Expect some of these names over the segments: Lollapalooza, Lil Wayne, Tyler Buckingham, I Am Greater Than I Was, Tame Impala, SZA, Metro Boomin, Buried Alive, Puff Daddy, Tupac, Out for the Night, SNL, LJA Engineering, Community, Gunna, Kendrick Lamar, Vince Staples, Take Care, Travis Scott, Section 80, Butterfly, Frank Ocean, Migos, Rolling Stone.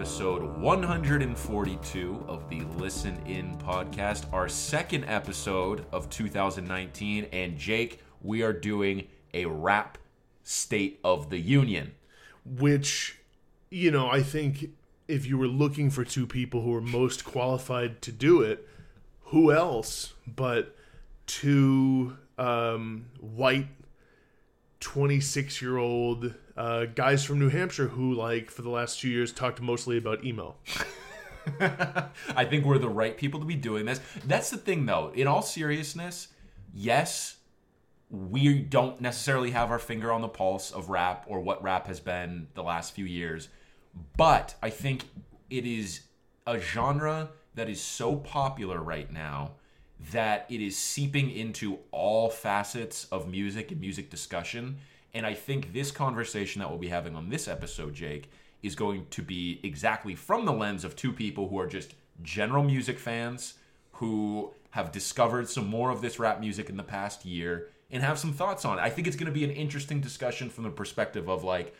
episode 142 of the Listen In podcast, our second episode of 2019. And Jake, we are doing a rap State of the Union. Which, you know, I think if you were looking for two people who are most qualified to do it, who else but two white 26-year-old guys from New Hampshire who, like, for the last 2 years talked mostly about emo. I think we're the right people to be doing this. That's the thing, though. In all seriousness, yes, we don't necessarily have our finger on the pulse of rap or what rap has been the last few years. But I think it is a genre that is so popular right now that it is seeping into all facets of music and music discussion. And I think this conversation that we'll be having on this episode, Jake, is going to be exactly from the lens of two people who are just general music fans who have discovered some more of this rap music in the past year and have some thoughts on it. I think it's going to be an interesting discussion from the perspective of, like,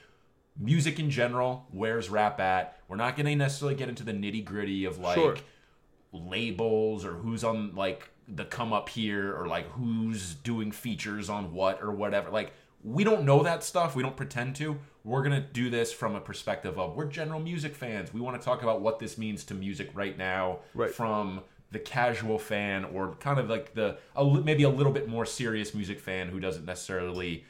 music in general, where's rap at? We're not going to necessarily get into the nitty-gritty of, like, sure, labels or who's on, like, the come up here or, like, who's doing features on what or whatever. Like, we don't know that stuff. We don't pretend to. We're going to do this from a perspective of we're general music fans. We want to talk about what this means to music right now, right, from the casual fan or kind of like the maybe a little bit more serious music fan who doesn't necessarily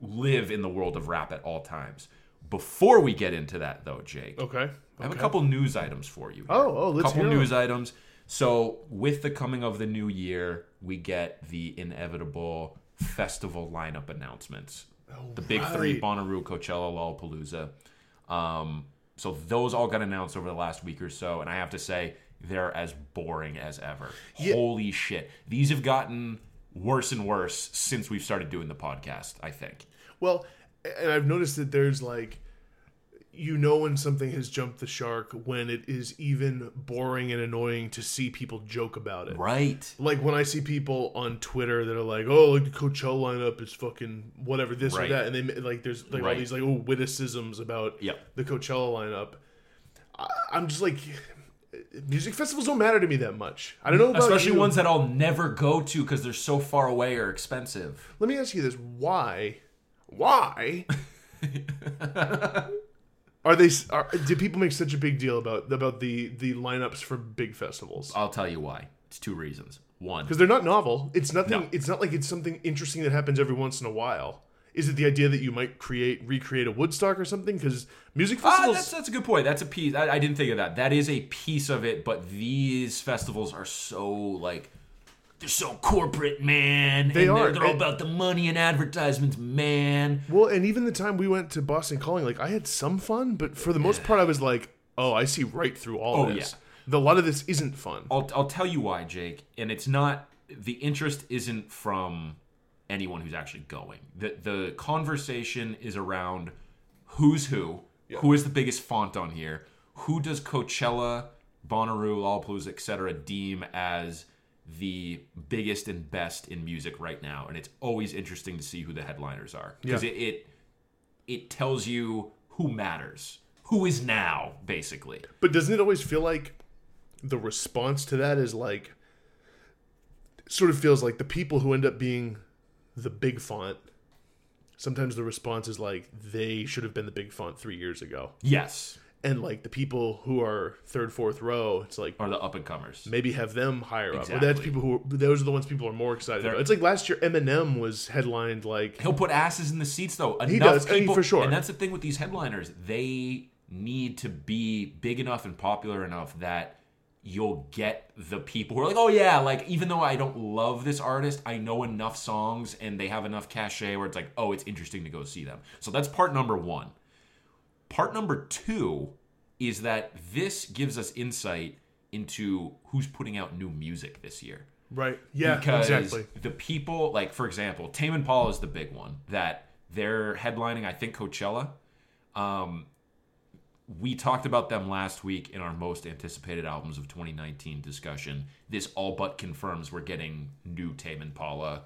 live in the world of rap at all times. Before we get into that, though, Jake, okay, I have a couple news items for you. Oh, let's hear it. A couple news items. So with the coming of the new year, we get the inevitable festival lineup announcements. Oh, the big three, Bonnaroo, Coachella, Lollapalooza. So those all got announced over the last week or so, and I have to say they're as boring as ever. Yeah. Holy shit. These have gotten worse and worse since we've started doing the podcast, I think. Well, and I've noticed that there's, like, you know when something has jumped the shark when it is even boring and annoying to see people joke about it. Right. Like when I see people on Twitter that are like, oh, like the Coachella lineup is fucking whatever, this right, or that. And they, like, there's, like, right, all these, like, oh, witticisms about the Coachella lineup. I'm just like, music festivals don't matter to me that much. I don't know about especially you, ones that I'll never go to because they're so far away or expensive. Let me ask you this. Why? Do people make such a big deal about the lineups for big festivals? I'll tell you why. It's two reasons. One, because they're not novel. It's nothing. No. It's not like it's something interesting that happens every once in a while. Is it the idea that you might recreate a Woodstock or something? Because music festivals... That's a good point. That's a piece. I didn't think of that. That is a piece of it, but these festivals are so, like, they're so corporate, man. They are. They're all about the money and advertisements, man. Well, and even the time we went to Boston Calling, like, I had some fun, but for the most part, I was like, oh, I see right through all of this. Yeah. A lot of this isn't fun. I'll tell you why, Jake. And it's not... The interest isn't from anyone who's actually going. The conversation is around who's who is the biggest font on here, who does Coachella, Bonnaroo, Lollapalooza, etc. deem as the biggest and best in music right now, and it's always interesting to see who the headliners are because it tells you who matters, who is now, basically. But doesn't it always feel like the response to that is like, sort of feels like the people who end up being the big font, sometimes the response is like, they should have been the big font 3 years ago. Yes. And like the people who are third, fourth row, it's like, are the up and comers. Maybe have them higher up. Or that's people those are the ones people are more excited about. It's like last year Eminem was headlined, like, he'll put asses in the seats though. Enough he does, people, for sure. And that's the thing with these headliners. They need to be big enough and popular enough that you'll get the people who are like, oh yeah, like even though I don't love this artist, I know enough songs and they have enough cachet where it's like, oh, it's interesting to go see them. So that's part number one. Part number two is that this gives us insight into who's putting out new music this year. Right. Yeah, because exactly. The people, like for example, Tame Impala is the big one that they're headlining, I think, Coachella. We talked about them last week in our most anticipated albums of 2019 discussion. This all but confirms we're getting new Tame Impala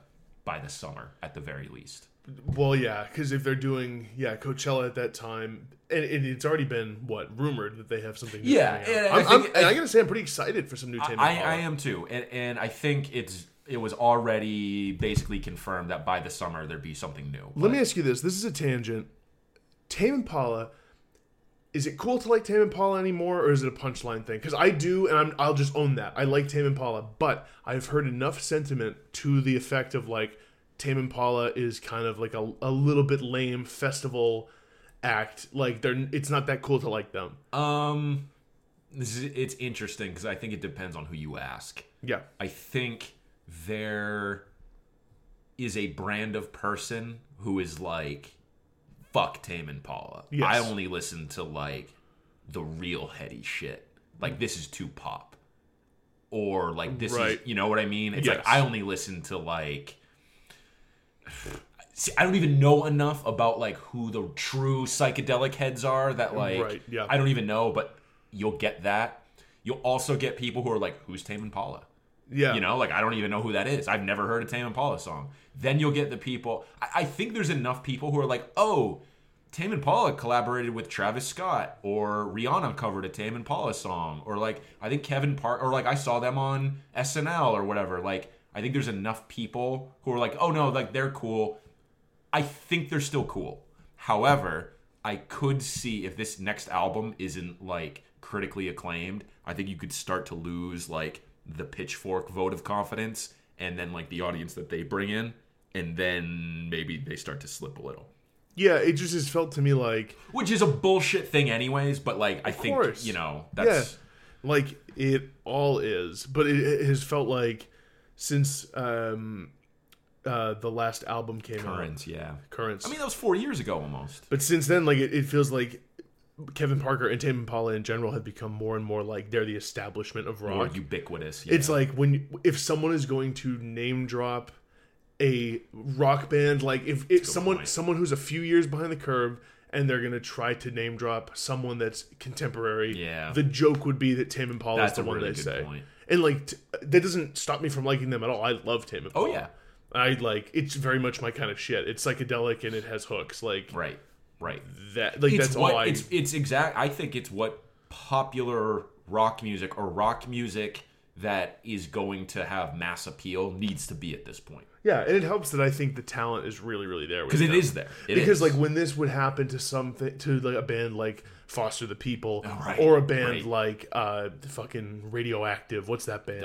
by the summer at the very least. Well, yeah, because if they're doing Coachella at that time, and it's already been rumored that they have something new coming out. I'm gonna say I'm pretty excited for some new Tame Impala. I am too, and I think it was already basically confirmed that by the summer there'd be something new. But. Let me ask you this: this is a tangent. Tame Impala, is it cool to like Tame Impala anymore, or is it a punchline thing? Because I do, and I'll just own that I like Tame Impala, but I've heard enough sentiment to the effect of like, Tame Impala is kind of like a little bit lame festival act. Like it's not that cool to like them. It's interesting because I think it depends on who you ask. Yeah, I think there is a brand of person who is like, fuck Tame Impala. Yes. I only listen to like the real heady shit. Like this is too pop, or like this is, you know what I mean? It's like I only listen to like. See, I don't even know enough about like who the true psychedelic heads are that like I don't even know, but you'll get that. You'll also get people who are like, who's Tame Impala? Yeah. You know, like I don't even know who that is. I've never heard a Tame Impala song. Then you'll get the people. I think there's enough people who are like, oh, Tame Impala collaborated with Travis Scott, or Rihanna covered a Tame Impala song, or like I think Kevin Parker, or like I saw them on SNL or whatever. Like I think there's enough people who are like, oh no, like they're cool. I think they're still cool. However, I could see if this next album isn't like critically acclaimed, I think you could start to lose like the Pitchfork vote of confidence and then like the audience that they bring in, and then maybe they start to slip a little. Yeah, it just has felt to me like... Which is a bullshit thing anyways, but like I think, you know, that's... Yeah. Like it all is, but it has felt like since the last album came out. Currents. I mean, that was 4 years ago almost. But since then, like it feels like Kevin Parker and Tame Impala in general have become more and more like they're the establishment of rock. More ubiquitous. Yeah. It's like if someone is going to name drop a rock band, like if someone who's a few years behind the curve, and they're going to try to name drop someone that's contemporary, the joke would be that Tame Impala is the one they say. Point. And, like, that doesn't stop me from liking them at all. I love Tame Impala. Oh, yeah. It's very much my kind of shit. It's psychedelic and it has hooks. Like, right. I think it's what popular rock music that is going to have mass appeal needs to be at this point. Yeah, and it helps that I think the talent is really, really there. Because it is there. Because when this would happen to something, to like a band like Foster the People, or a band like fucking Radioactive. What's that band?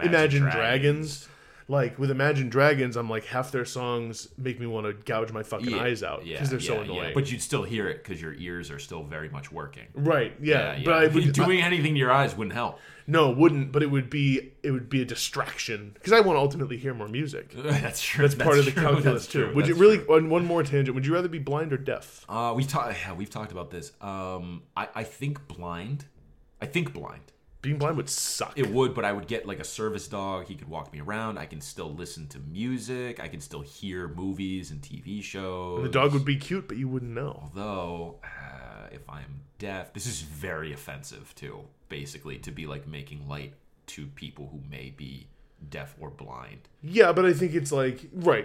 Imagine Dragons. Like with Imagine Dragons, I'm like, half their songs make me want to gouge my fucking eyes out because they're so annoying. But you'd still hear it because your ears are still very much working. Right. Yeah. But doing anything to your eyes wouldn't help. No, it wouldn't. But it would be a distraction because I want to ultimately hear more music. That's true. That's part of the calculus too. Would you really? On one more tangent, would you rather be blind or deaf? We've talked about this. I think blind. Being blind would suck. It would, but I would get like a service dog. He could walk me around. I can still listen to music. I can still hear movies and TV shows. And the dog would be cute, but you wouldn't know. Although, if I'm deaf, this is very offensive too, basically, to be like making light to people who may be deaf or blind. Yeah, but I think it's like,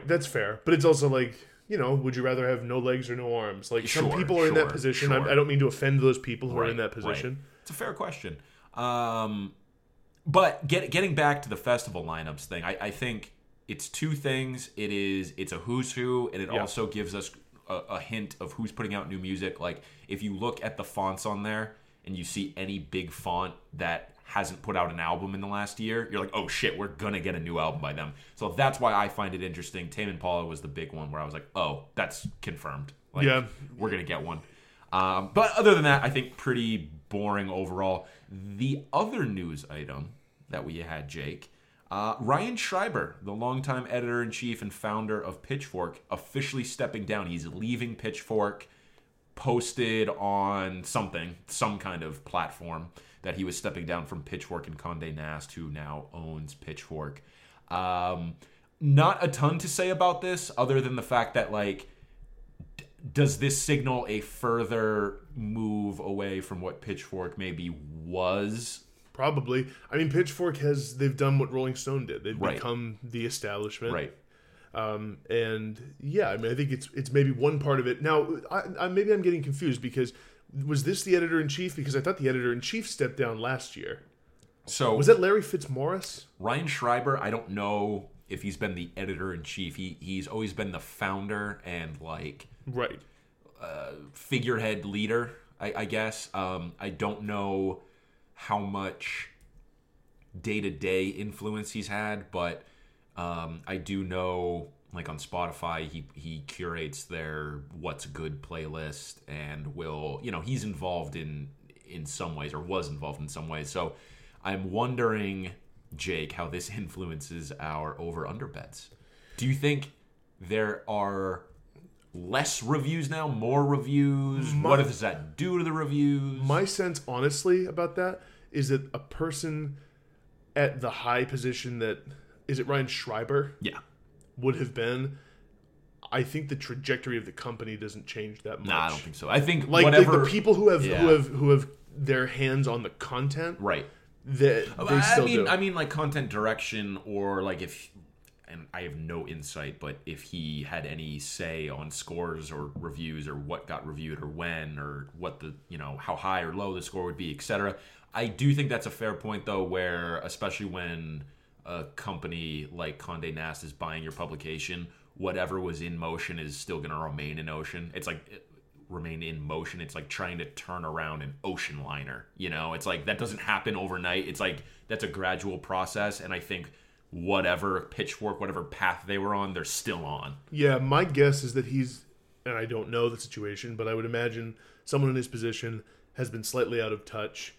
that's fair. But it's also like, you know, would you rather have no legs or no arms? Like some people are in that position. I don't mean to offend those people who are in that position. Right. It's a fair question. But getting back to the festival lineups thing, I think it's two things. It's a who's who, and it also gives us a hint of who's putting out new music. Like if you look at the fonts on there and you see any big font that hasn't put out an album in the last year, you're like, oh shit, we're gonna get a new album by them. So that's why I find it interesting. Tame Impala was the big one where I was like, oh, that's confirmed. Like we're gonna get one. But other than that, I think pretty boring overall. The other news item that we had, Jake, Ryan Schreiber, the longtime editor-in-chief and founder of Pitchfork, officially stepping down. He's leaving Pitchfork, posted on some kind of platform that he was stepping down from Pitchfork and Condé Nast, who now owns Pitchfork. Not a ton to say about this other than the fact that, like, does this signal a further move away from what Pitchfork maybe was? Probably. I mean, Pitchfork they've done what Rolling Stone did. They've become the establishment. Right. And yeah, I mean, I think it's maybe one part of it. Now, I maybe I'm getting confused because was this the editor-in-chief? Because I thought the editor-in-chief stepped down last year. So was that Larry Fitzmaurice? Ryan Schreiber, I don't know if he's been the editor-in-chief. He's always been the founder and like right figurehead leader, I guess. I don't know how much day-to-day influence he's had, but I do know, like on Spotify, he curates their What's Good playlist and will, you know, he's involved in some ways or was involved in some ways. So I'm wondering, Jake, how this influences our over-under bets. Do you think there are less reviews now, more reviews? What does that do to the reviews? My sense, honestly, about that is that a person at the high position that... Is it Ryan Schreiber? Yeah. Would have been. I think the trajectory of the company doesn't change that much. No, I don't think so. I think like, whatever... Like the people who have their hands on the content. Right. They still do. I mean like content direction or like if... And I have no insight, but if he had any say on scores or reviews or what got reviewed or when or what the, you know, how high or low the score would be, etc. I do think that's a fair point though where especially when... a company like Condé Nast is buying your publication, whatever was in motion is still going to remain in motion. It's like trying to turn around an ocean liner, you know? It's like that doesn't happen overnight. It's like that's a gradual process, and I think whatever Pitchfork, whatever path they were on, they're still on. Yeah, my guess is that he's, and I don't know the situation, but I would imagine someone in his position has been slightly out of touch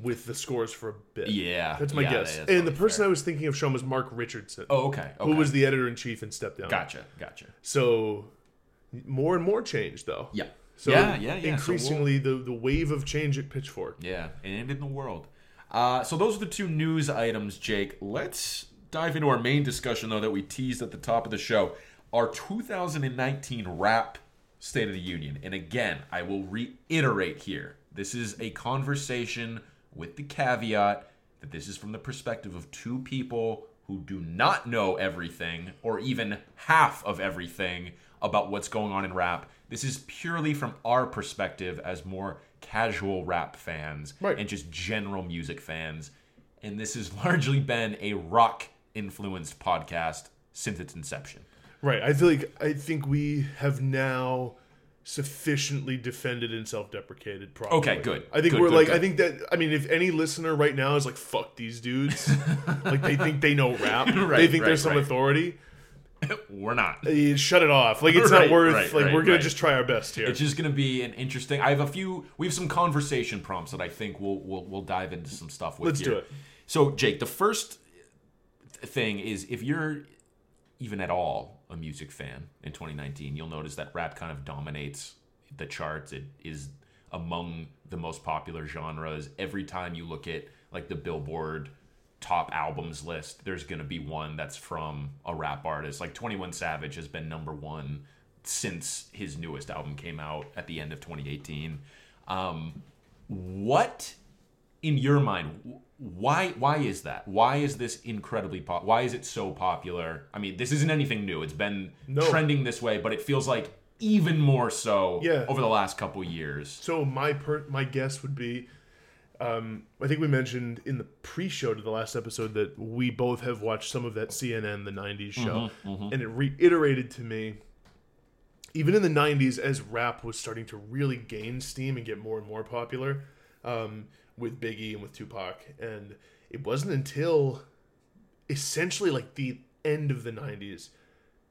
with the scores for a bit. Yeah. That's my guess. That's and the person fair. I was thinking of, Sean, was Mark Richardson. Oh, okay. Who was the editor-in-chief and stepped down. Gotcha. So, more and more change, though. Yeah. So, yeah. Increasingly, so the wave of change at Pitchfork. Yeah, and in the world. So, those are the two news items, Jake. Let's dive into our main discussion, though, that we teased at the top of the show. Our 2019 Rap State of the Union. And again, I will reiterate here. This is a conversation... with the caveat that this is from the perspective of two people who do not know everything or even half of everything about what's going on in rap. This is purely from our perspective as more casual rap fans and just general music fans. And this has largely been a rock-influenced podcast since its inception. Right. I think we have now... sufficiently defended and self-deprecated probably. Okay, good. I think good. I think that, I mean, if any listener right now is like, fuck these dudes. Like, they think they know rap. They think there's some authority. We're not. Shut it off. Like, it's not worth, we're going to just try our best here. It's just going to be an interesting, we have some conversation prompts that I think we'll dive into some stuff with. Let's do it. So, Jake, the first thing is if you're even at all a music fan in 2019, you'll notice that rap kind of dominates the charts. It is among the most popular genres. Every time you look at like the Billboard top albums list, there's going to be one that's from a rap artist. Like 21 Savage has been number one since his newest album came out at the end of 2018. What, in your mind, Why is that? Why is this incredibly why is it so popular? I mean, this isn't anything new. It's been trending this way, but it feels like even more so over the last couple years. So my guess would be, I think we mentioned in the pre-show to the last episode that we both have watched some of that CNN, the 90s show, and it reiterated to me, even in the 90s, as rap was starting to really gain steam and get more and more popular, with Biggie and with Tupac, and it wasn't until essentially like the end of the 90s,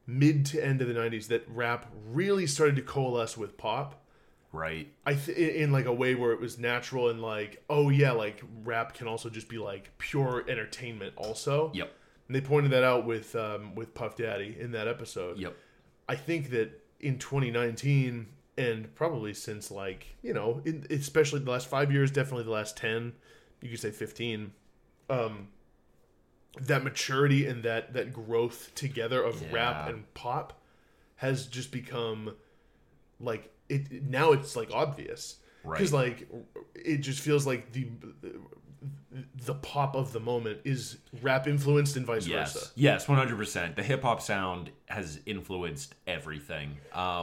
mid to end of the 90s, that rap really started to coalesce with pop. Right. In like a way where it was natural and like, oh yeah, like rap can also just be like pure entertainment also. Yep. And they pointed that out with Puff Daddy in that episode. Yep. I think that in 2019... and probably since like, you know, especially the last 5 years, definitely the last 10, you could say 15, that maturity and that growth together of rap and pop has just become like, now it's like obvious. Right. Because like, it just feels like the the pop of the moment is rap influenced and vice versa. Yes, 100%. The hip hop sound has influenced everything.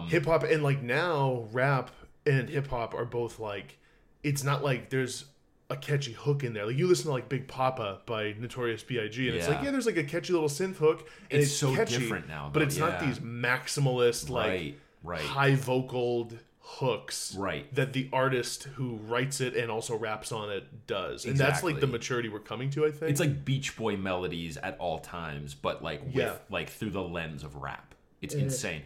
Hip hop and like now rap and hip hop are both like, it's not like there's a catchy hook in there. Like you listen to like Big Papa by Notorious B.I.G. and it's like, yeah, there's like a catchy little synth hook. And it's so catchy, different now. Though. But it's not these maximalist, like high vocaled hooks that the artist who writes it and also raps on it does. And that's like the maturity we're coming to, I think. It's like Beach Boy melodies at all times, but like with like through the lens of rap. It's insane.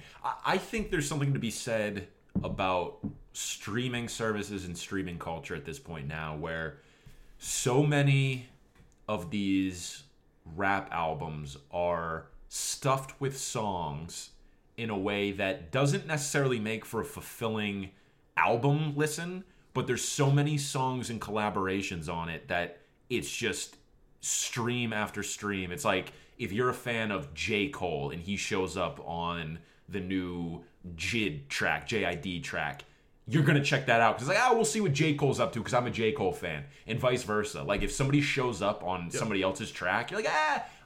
I think there's something to be said about streaming services and streaming culture at this point now, where so many of these rap albums are stuffed with songs in a way that doesn't necessarily make for a fulfilling album listen, but there's so many songs and collaborations on it that it's just stream after stream. It's like if you're a fan of J. Cole and he shows up on the new JID track, J-I-D track, you're going to check that out. Because like, we'll see what J. Cole's up to because I'm a J. Cole fan, and vice versa. Like if somebody shows up on somebody else's track, you're like,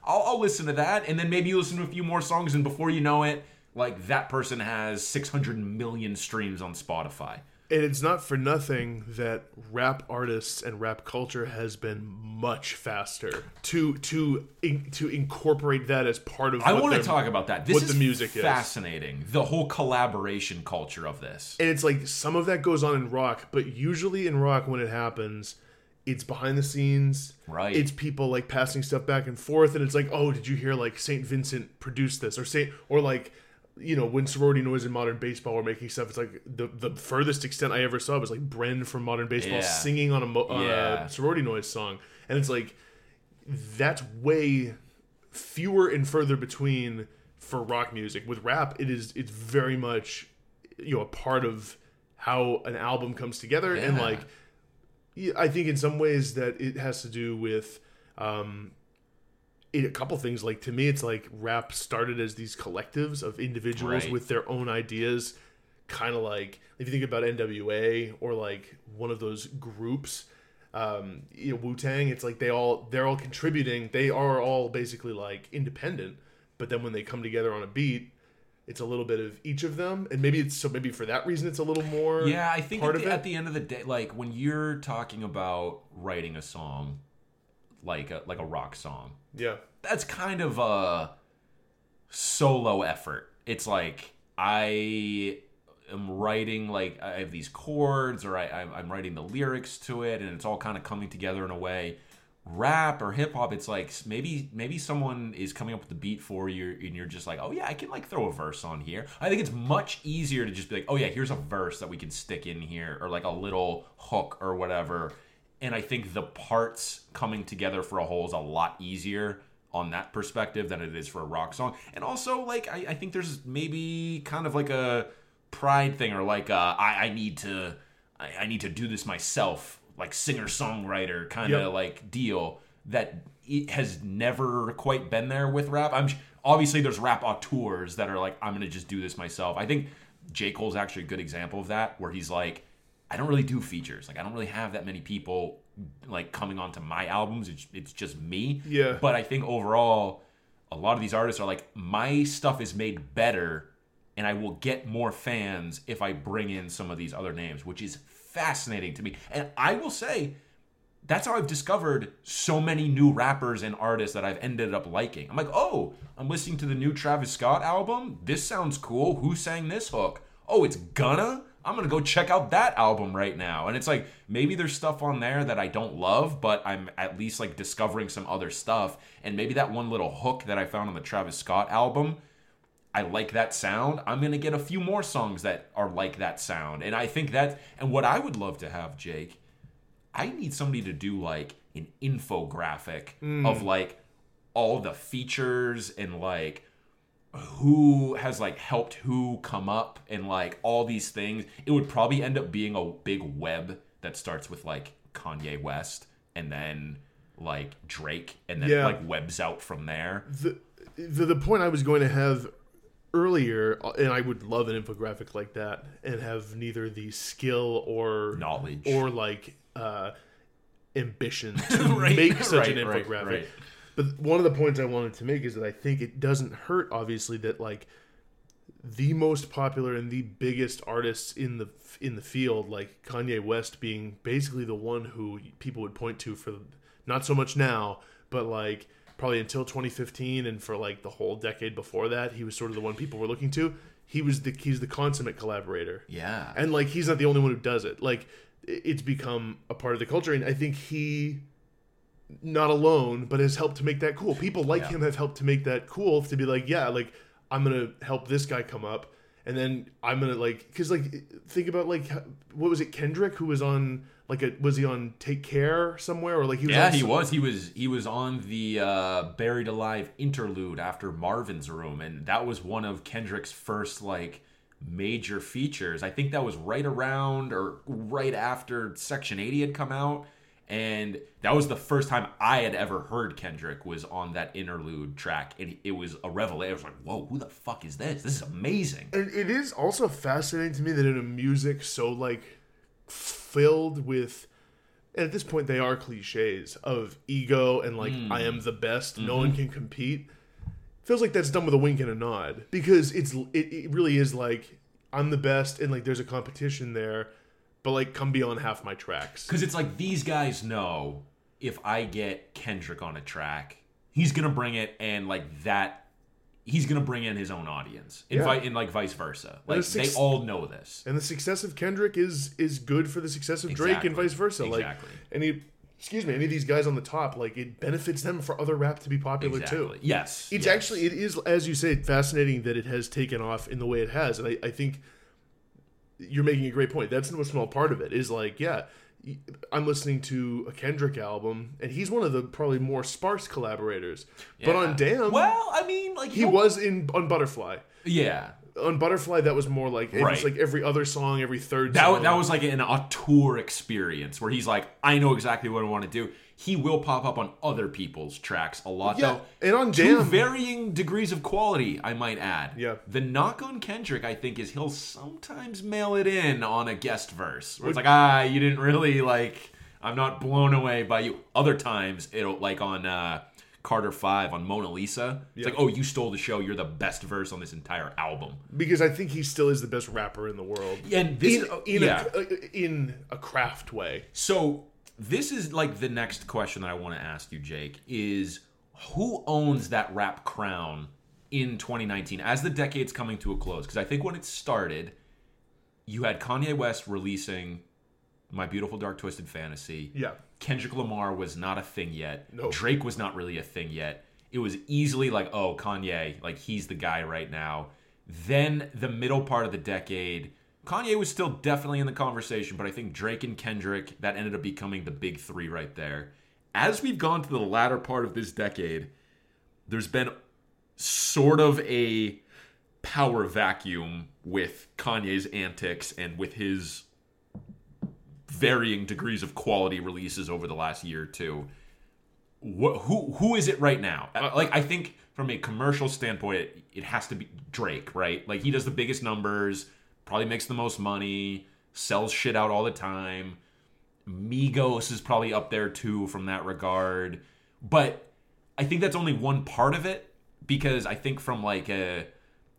I'll listen to that. And then maybe you listen to a few more songs and before you know it, like, that person has 600 million streams on Spotify. And it's not for nothing that rap artists and rap culture has been much faster to incorporate that as part of what I want to talk about that. This is the music fascinating. The whole collaboration culture of this. And it's like, some of that goes on in rock, but usually in rock when it happens, it's behind the scenes. Right. It's people, like, passing stuff back and forth, and it's like, oh, did you hear, like, St. Vincent produced this? Or like... You know, when Sorority Noise and Modern Baseball were making stuff, it's like the furthest extent I ever saw was like Bren from Modern Baseball singing on a Sorority Noise song. And it's like, that's way fewer and further between for rock music. With rap, it's very much, you know, a part of how an album comes together. And like, I think in some ways that it has to do with, a couple things. Like, to me, it's like rap started as these collectives of individuals with their own ideas, kind of like if you think about NWA or like one of those groups, you know, Wu-Tang. It's like they're all contributing. They are all basically like independent, but then when they come together on a beat, it's a little bit of each of them, and maybe for that reason it's a little more. Yeah, I think at the end of the day, like when you're talking about writing a song, like a rock song. Yeah. That's kind of a solo effort. It's like I am writing, like I have these chords or I'm writing the lyrics to it, and it's all kind of coming together in a way. Rap or hip hop, it's like maybe someone is coming up with the beat for you and you're just like, oh yeah, I can like throw a verse on here. I think it's much easier to just be like, oh yeah, here's a verse that we can stick in here, or like a little hook or whatever. And I think the parts coming together for a whole is a lot easier on that perspective than it is for a rock song. And also, like, I think there's maybe kind of like a pride thing, or like I need to do this myself, like singer-songwriter kind of like deal that it has never quite been there with rap. Obviously, there's rap auteurs that are like, I'm going to just do this myself. I think J. Cole's actually a good example of that, where he's like, I don't really do features. Like, I don't really have that many people like coming onto my albums. It's just me. Yeah. But I think overall, a lot of these artists are like, my stuff is made better, and I will get more fans if I bring in some of these other names, which is fascinating to me. And I will say, that's how I've discovered so many new rappers and artists that I've ended up liking. I'm like, oh, I'm listening to the new Travis Scott album. This sounds cool. Who sang this hook? Oh, it's Gunna? I'm going to go check out that album right now. And it's like, maybe there's stuff on there that I don't love, but I'm at least like discovering some other stuff. And maybe that one little hook that I found on the Travis Scott album, I like that sound. I'm going to get a few more songs that are like that sound. And I think that, and what I would love to have, Jake, I need somebody to do like an infographic of like all the features and like who has like helped who come up and like all these things. It would probably end up being a big web that starts with like Kanye West and then like Drake and then like webs out from there. The point I was going to have earlier, and I would love an infographic like that and have neither the skill or knowledge or like ambition to make such an infographic. Right. But one of the points I wanted to make is that I think it doesn't hurt, obviously, that like the most popular and the biggest artists in the field, like Kanye West being basically the one who people would point to for not so much now, but like probably until 2015 and for like the whole decade before that, he was sort of the one people were looking to. He's the consummate collaborator. Yeah. And like he's not the only one who does it. Like it's become a part of the culture, and I think he, not alone, but has helped to make that cool. People like him have helped to make that cool, to be like, yeah, like I'm going to help this guy come up, and then I'm going to like, because like think about like, what was it, Kendrick, who was on like a, was he on Take Care somewhere, or like he was he was on the Buried Alive interlude after Marvin's Room, and that was one of Kendrick's first like major features. I think that was right around or right after Section 80 had come out, and that was the first time I had ever heard Kendrick was on that interlude track, and it was a revelation. I was like, whoa, who the fuck is this? This is amazing. And it is also fascinating to me that in a music so like filled with, and at this point they are cliches of ego and like I am the best, no one can compete, feels like that's done with a wink and a nod, because it really is like I'm the best and like there's a competition there, but like come beyond half my tracks. Because it's like these guys know if I get Kendrick on a track, he's gonna bring it, and like that, he's gonna bring in his own audience, and like vice versa. Like they all know this. And the success of Kendrick is good for the success of Drake and vice versa. Exactly. Like any of these guys on the top, like it benefits them for other rap to be popular too. Yes. Actually, it is, as you say, fascinating that it has taken off in the way it has. And I think you're making a great point. That's no small part of it is like, yeah, I'm listening to a Kendrick album, and he's one of the probably more sparse collaborators. Yeah. But on Damn, well, I mean, like he was on Butterfly. Yeah. On Butterfly, that was more like, it was like every other song, every third song. That was like an auteur experience where he's like, I know exactly what I want to do. He will pop up on other people's tracks a lot, though. And on Damn, to varying degrees of quality, I might add. Yeah. The knock on Kendrick, I think, is he'll sometimes mail it in on a guest verse. Where it's like, you didn't really, like, I'm not blown away by you. Other times, it'll, like on Carter 5 on Mona Lisa. It's like, oh, you stole the show. You're the best verse on this entire album. Because I think he still is the best rapper in the world. And this, in a craft way. So this is like the next question that I want to ask you, Jake, is who owns that rap crown in 2019 as the decade's coming to a close? Because I think when it started, you had Kanye West releasing My Beautiful Dark Twisted Fantasy. Yeah. Kendrick Lamar was not a thing yet. No. Drake was not really a thing yet. It was easily like, oh, Kanye, like he's the guy right now. Then the middle part of the decade, Kanye was still definitely in the conversation, but I think Drake and Kendrick, that ended up becoming the big three right there. As we've gone to the latter part of this decade, there's been sort of a power vacuum with Kanye's antics and with his varying degrees of quality releases over the last year or two. Who is it right now? Like, I think from a commercial standpoint, it has to be Drake, right? Like, he does the biggest numbers, probably makes the most money, sells shit out all the time. Migos is probably up there too from that regard. But I think that's only one part of it, because I think from like a,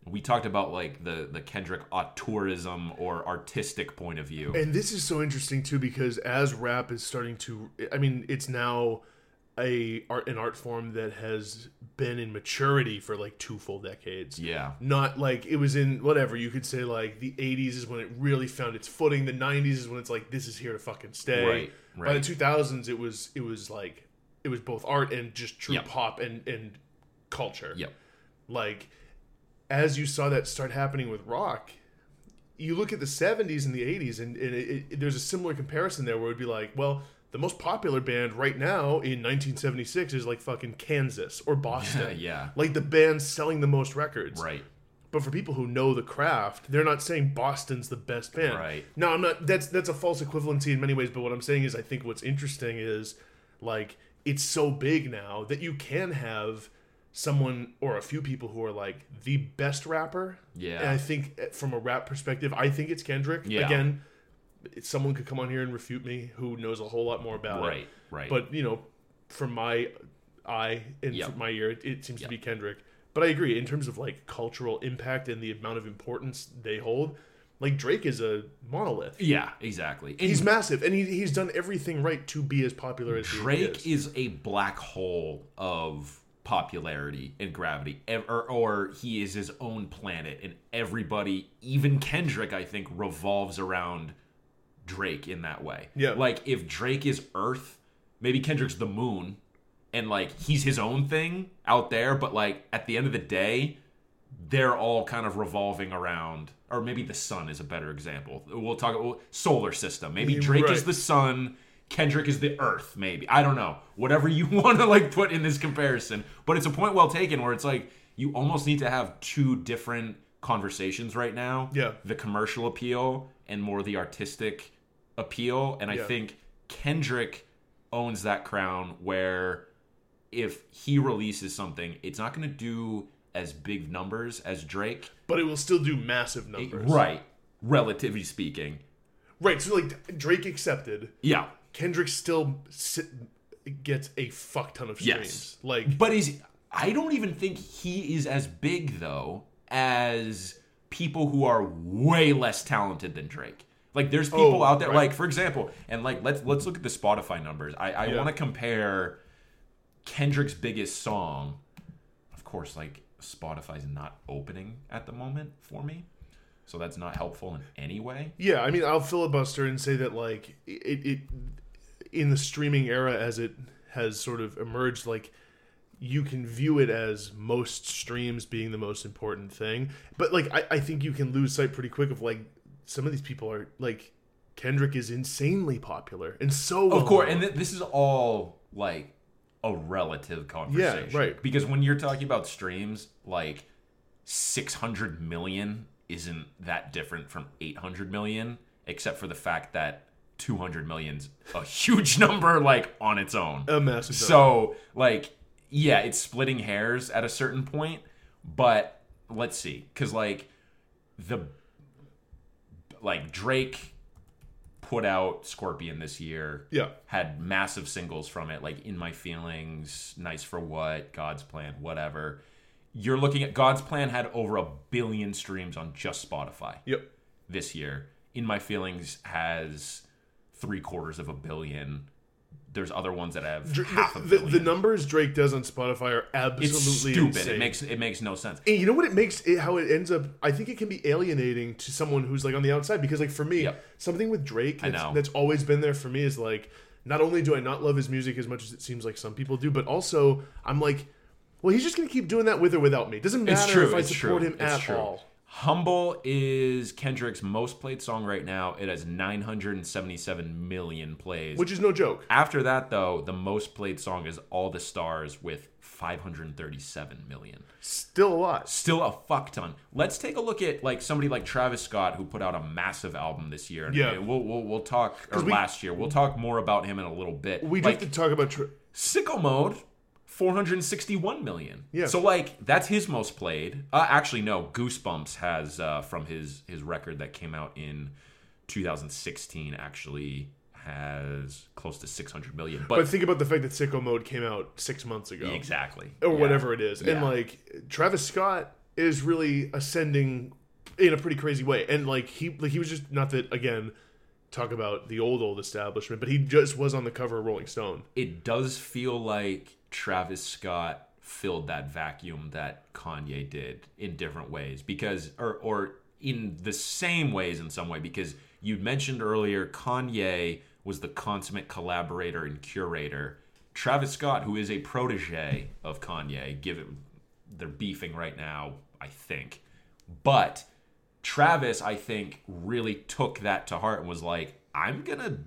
we talked about like the Kendrick auteurism or artistic point of view. And this is so interesting too, because as rap is starting to, I mean, it's now an art form that has been in maturity for like two full decades. Yeah. Not like it was in whatever you could say, like the 80s is when it really found its footing. The 90s is when it's like, this is here to fucking stay. Right. By the 2000s, it was like, it was both art and just true pop and culture. Yep. Like, as you saw that start happening with rock, you look at the 70s and the 80s, and there's a similar comparison there where it would be like, well, the most popular band right now in 1976 is like fucking Kansas or Boston. Yeah. Like the band selling the most records. Right. But for people who know the craft, they're not saying Boston's the best band. Right. No, I'm not. That's a false equivalency in many ways, but what I'm saying is I think what's interesting is like it's so big now that you can have someone or a few people who are like the best rapper. Yeah. And I think from a rap perspective, I think it's Kendrick. Yeah. Again, someone could come on here and refute me who knows a whole lot more about it. Right. But, you know, from my eye and from my ear, it seems to be Kendrick. But I agree, in terms of, like, cultural impact and the amount of importance they hold, like, Drake is a monolith. Yeah, exactly. And he's massive, and he's done everything right to be as popular as Drake he is. Drake is a black hole of popularity and gravity, or he is his own planet, and everybody, even Kendrick, I think, revolves around Drake in that way. Yeah. Like, if Drake is Earth, maybe Kendrick's the moon, and, like, he's his own thing out there, but, like, at the end of the day, they're all kind of revolving around, or maybe the sun is a better example. We'll talk about solar system. Maybe Drake is the sun, Kendrick is the earth, maybe. I don't know. Whatever you want to, like, put in this comparison. But it's a point well taken where it's like, you almost need to have two different conversations right now. Yeah. The commercial appeal and more the artistic appeal. And I think Kendrick owns that crown where if he releases something, it's not going to do as big numbers as Drake. But it will still do massive numbers. Right. Relatively speaking. Right. So, like, Drake accepted. Yeah. Kendrick still gets a fuck ton of streams. Yes. Like, but I don't even think he is as big, though, as people who are way less talented than Drake. Like, there's people out there, like, for example, and, like, let's look at the Spotify numbers. I want to compare Kendrick's biggest song. Of course, like, Spotify's not opening at the moment for me, so that's not helpful in any way. Yeah, I mean, I'll filibuster and say that, like, it in the streaming era as it has sort of emerged, like, you can view it as most streams being the most important thing. But, like, I think you can lose sight pretty quick of, like, some of these people are, like, Kendrick is insanely popular and so well. Of course, and this is all, like, a relative conversation. Yeah, right. Because when you're talking about streams, like, 600 million isn't that different from 800 million, except for the fact that 200 million's a huge number, like, on its own. A massive number. So, like, yeah, it's splitting hairs at a certain point, but let's see. Because, like, Drake put out Scorpion this year. Yeah. Had massive singles from it, like In My Feelings, Nice for What, God's Plan, whatever. You're looking at God's Plan had over 1 billion streams on just Spotify. Yep. This year. In My Feelings has 750,000. There's other ones that have half a billion. The numbers Drake does on Spotify are absolutely stupid. Insane. It makes no sense. And you know what it makes, how it ends up, I think it can be alienating to someone who's, like, on the outside. Because, like, for me, something with Drake that's always been there for me is, like, not only do I not love his music as much as it seems like some people do, but also I'm like, well, he's just going to keep doing that with or without me. It doesn't matter if I support him at all. Humble is Kendrick's most played song right now. It has 977 million plays. Which is no joke. After that, though, the most played song is All the Stars with 537 million. Still a lot. Still a fuck ton. Let's take a look at, like, somebody like Travis Scott, who put out a massive album this year. Yeah. We'll talk, or last year. We'll talk more about him in a little bit. We do, like, have to talk about Sicko Mode. 461 million. Yeah. So, like, that's his most played. Actually, no. Goosebumps has, from his record that came out in 2016, actually has close to 600 million. But think about the fact that Sicko Mode came out 6 months ago. Exactly. Or whatever it is. Yeah. And, like, Travis Scott is really ascending in a pretty crazy way. And, like, he was just, not that, again, talk about the old establishment, but he just was on the cover of Rolling Stone. It does feel like Travis Scott filled that vacuum that Kanye did in different ways, because or in the same ways in some way, because you mentioned earlier Kanye was the consummate collaborator and curator. Travis Scott, who is a protege of Kanye, they're beefing right now, I think. But Travis, I think, really took that to heart and was like, I'm going to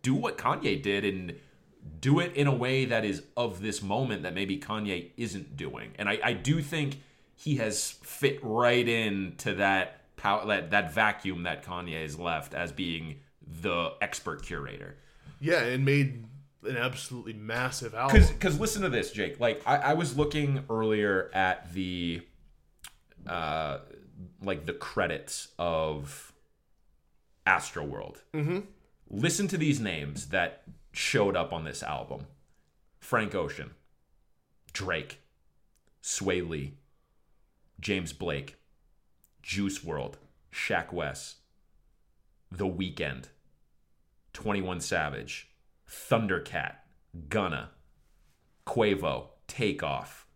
do what Kanye did and do it in a way that is of this moment that maybe Kanye isn't doing. And I do think he has fit right into that power, that vacuum that Kanye has left as being the expert curator. Yeah, and made an absolutely massive album. Because listen to this, Jake. Like, I was looking earlier at the the credits of Astroworld. Mm-hmm. Listen to these names that showed up on this album. Frank Ocean, Drake, Swae Lee, James Blake, Juice WRLD, Sheck Wes, The Weeknd, 21 Savage, Thundercat, Gunna, Quavo, Takeoff,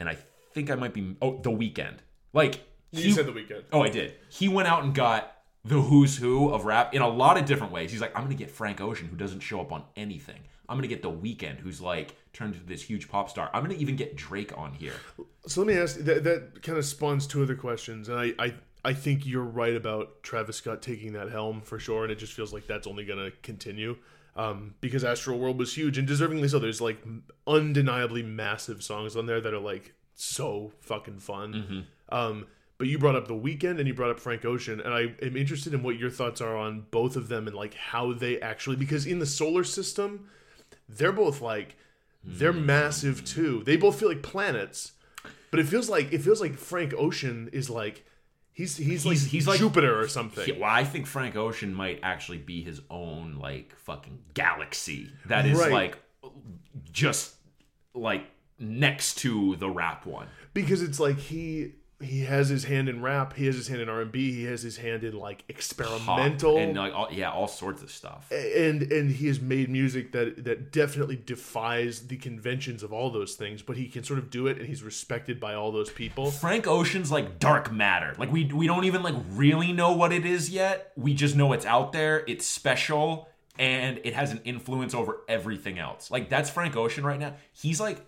and I think I might be... Oh, The Weeknd. Like... You said The Weeknd. Oh, I did. He went out and got the who's who of rap in a lot of different ways. He's like, I'm going to get Frank Ocean, who doesn't show up on anything. I'm going to get The Weeknd, who's like turned into this huge pop star. I'm going to even get Drake on here. So let me ask... That kind of spawns two other questions, and I think you're right about Travis Scott taking that helm for sure, and it just feels like that's only going to continue. Because Astroworld was huge, and deservingly so. There's like undeniably massive songs on there that are like so fucking fun. Mm-hmm. But you brought up The Weeknd and you brought up Frank Ocean, and I am interested in what your thoughts are on both of them and like how they actually, because in the solar system, they're both like, they're massive too. They both feel like planets, but it feels like Frank Ocean is like, He's like Jupiter or something. Well, I think Frank Ocean might actually be his own like fucking galaxy that is like just like next to the rap one, because it's like he has his hand in rap, he has his hand in R&B, he has his hand in like experimental pop and like all sorts of stuff. And he has made music that definitely defies the conventions of all those things, but he can sort of do it, and he's respected by all those people. Frank Ocean's like dark matter. Like we don't even like really know what it is yet. We just know it's out there, it's special, and it has an influence over everything else. Like that's Frank Ocean right now. He's like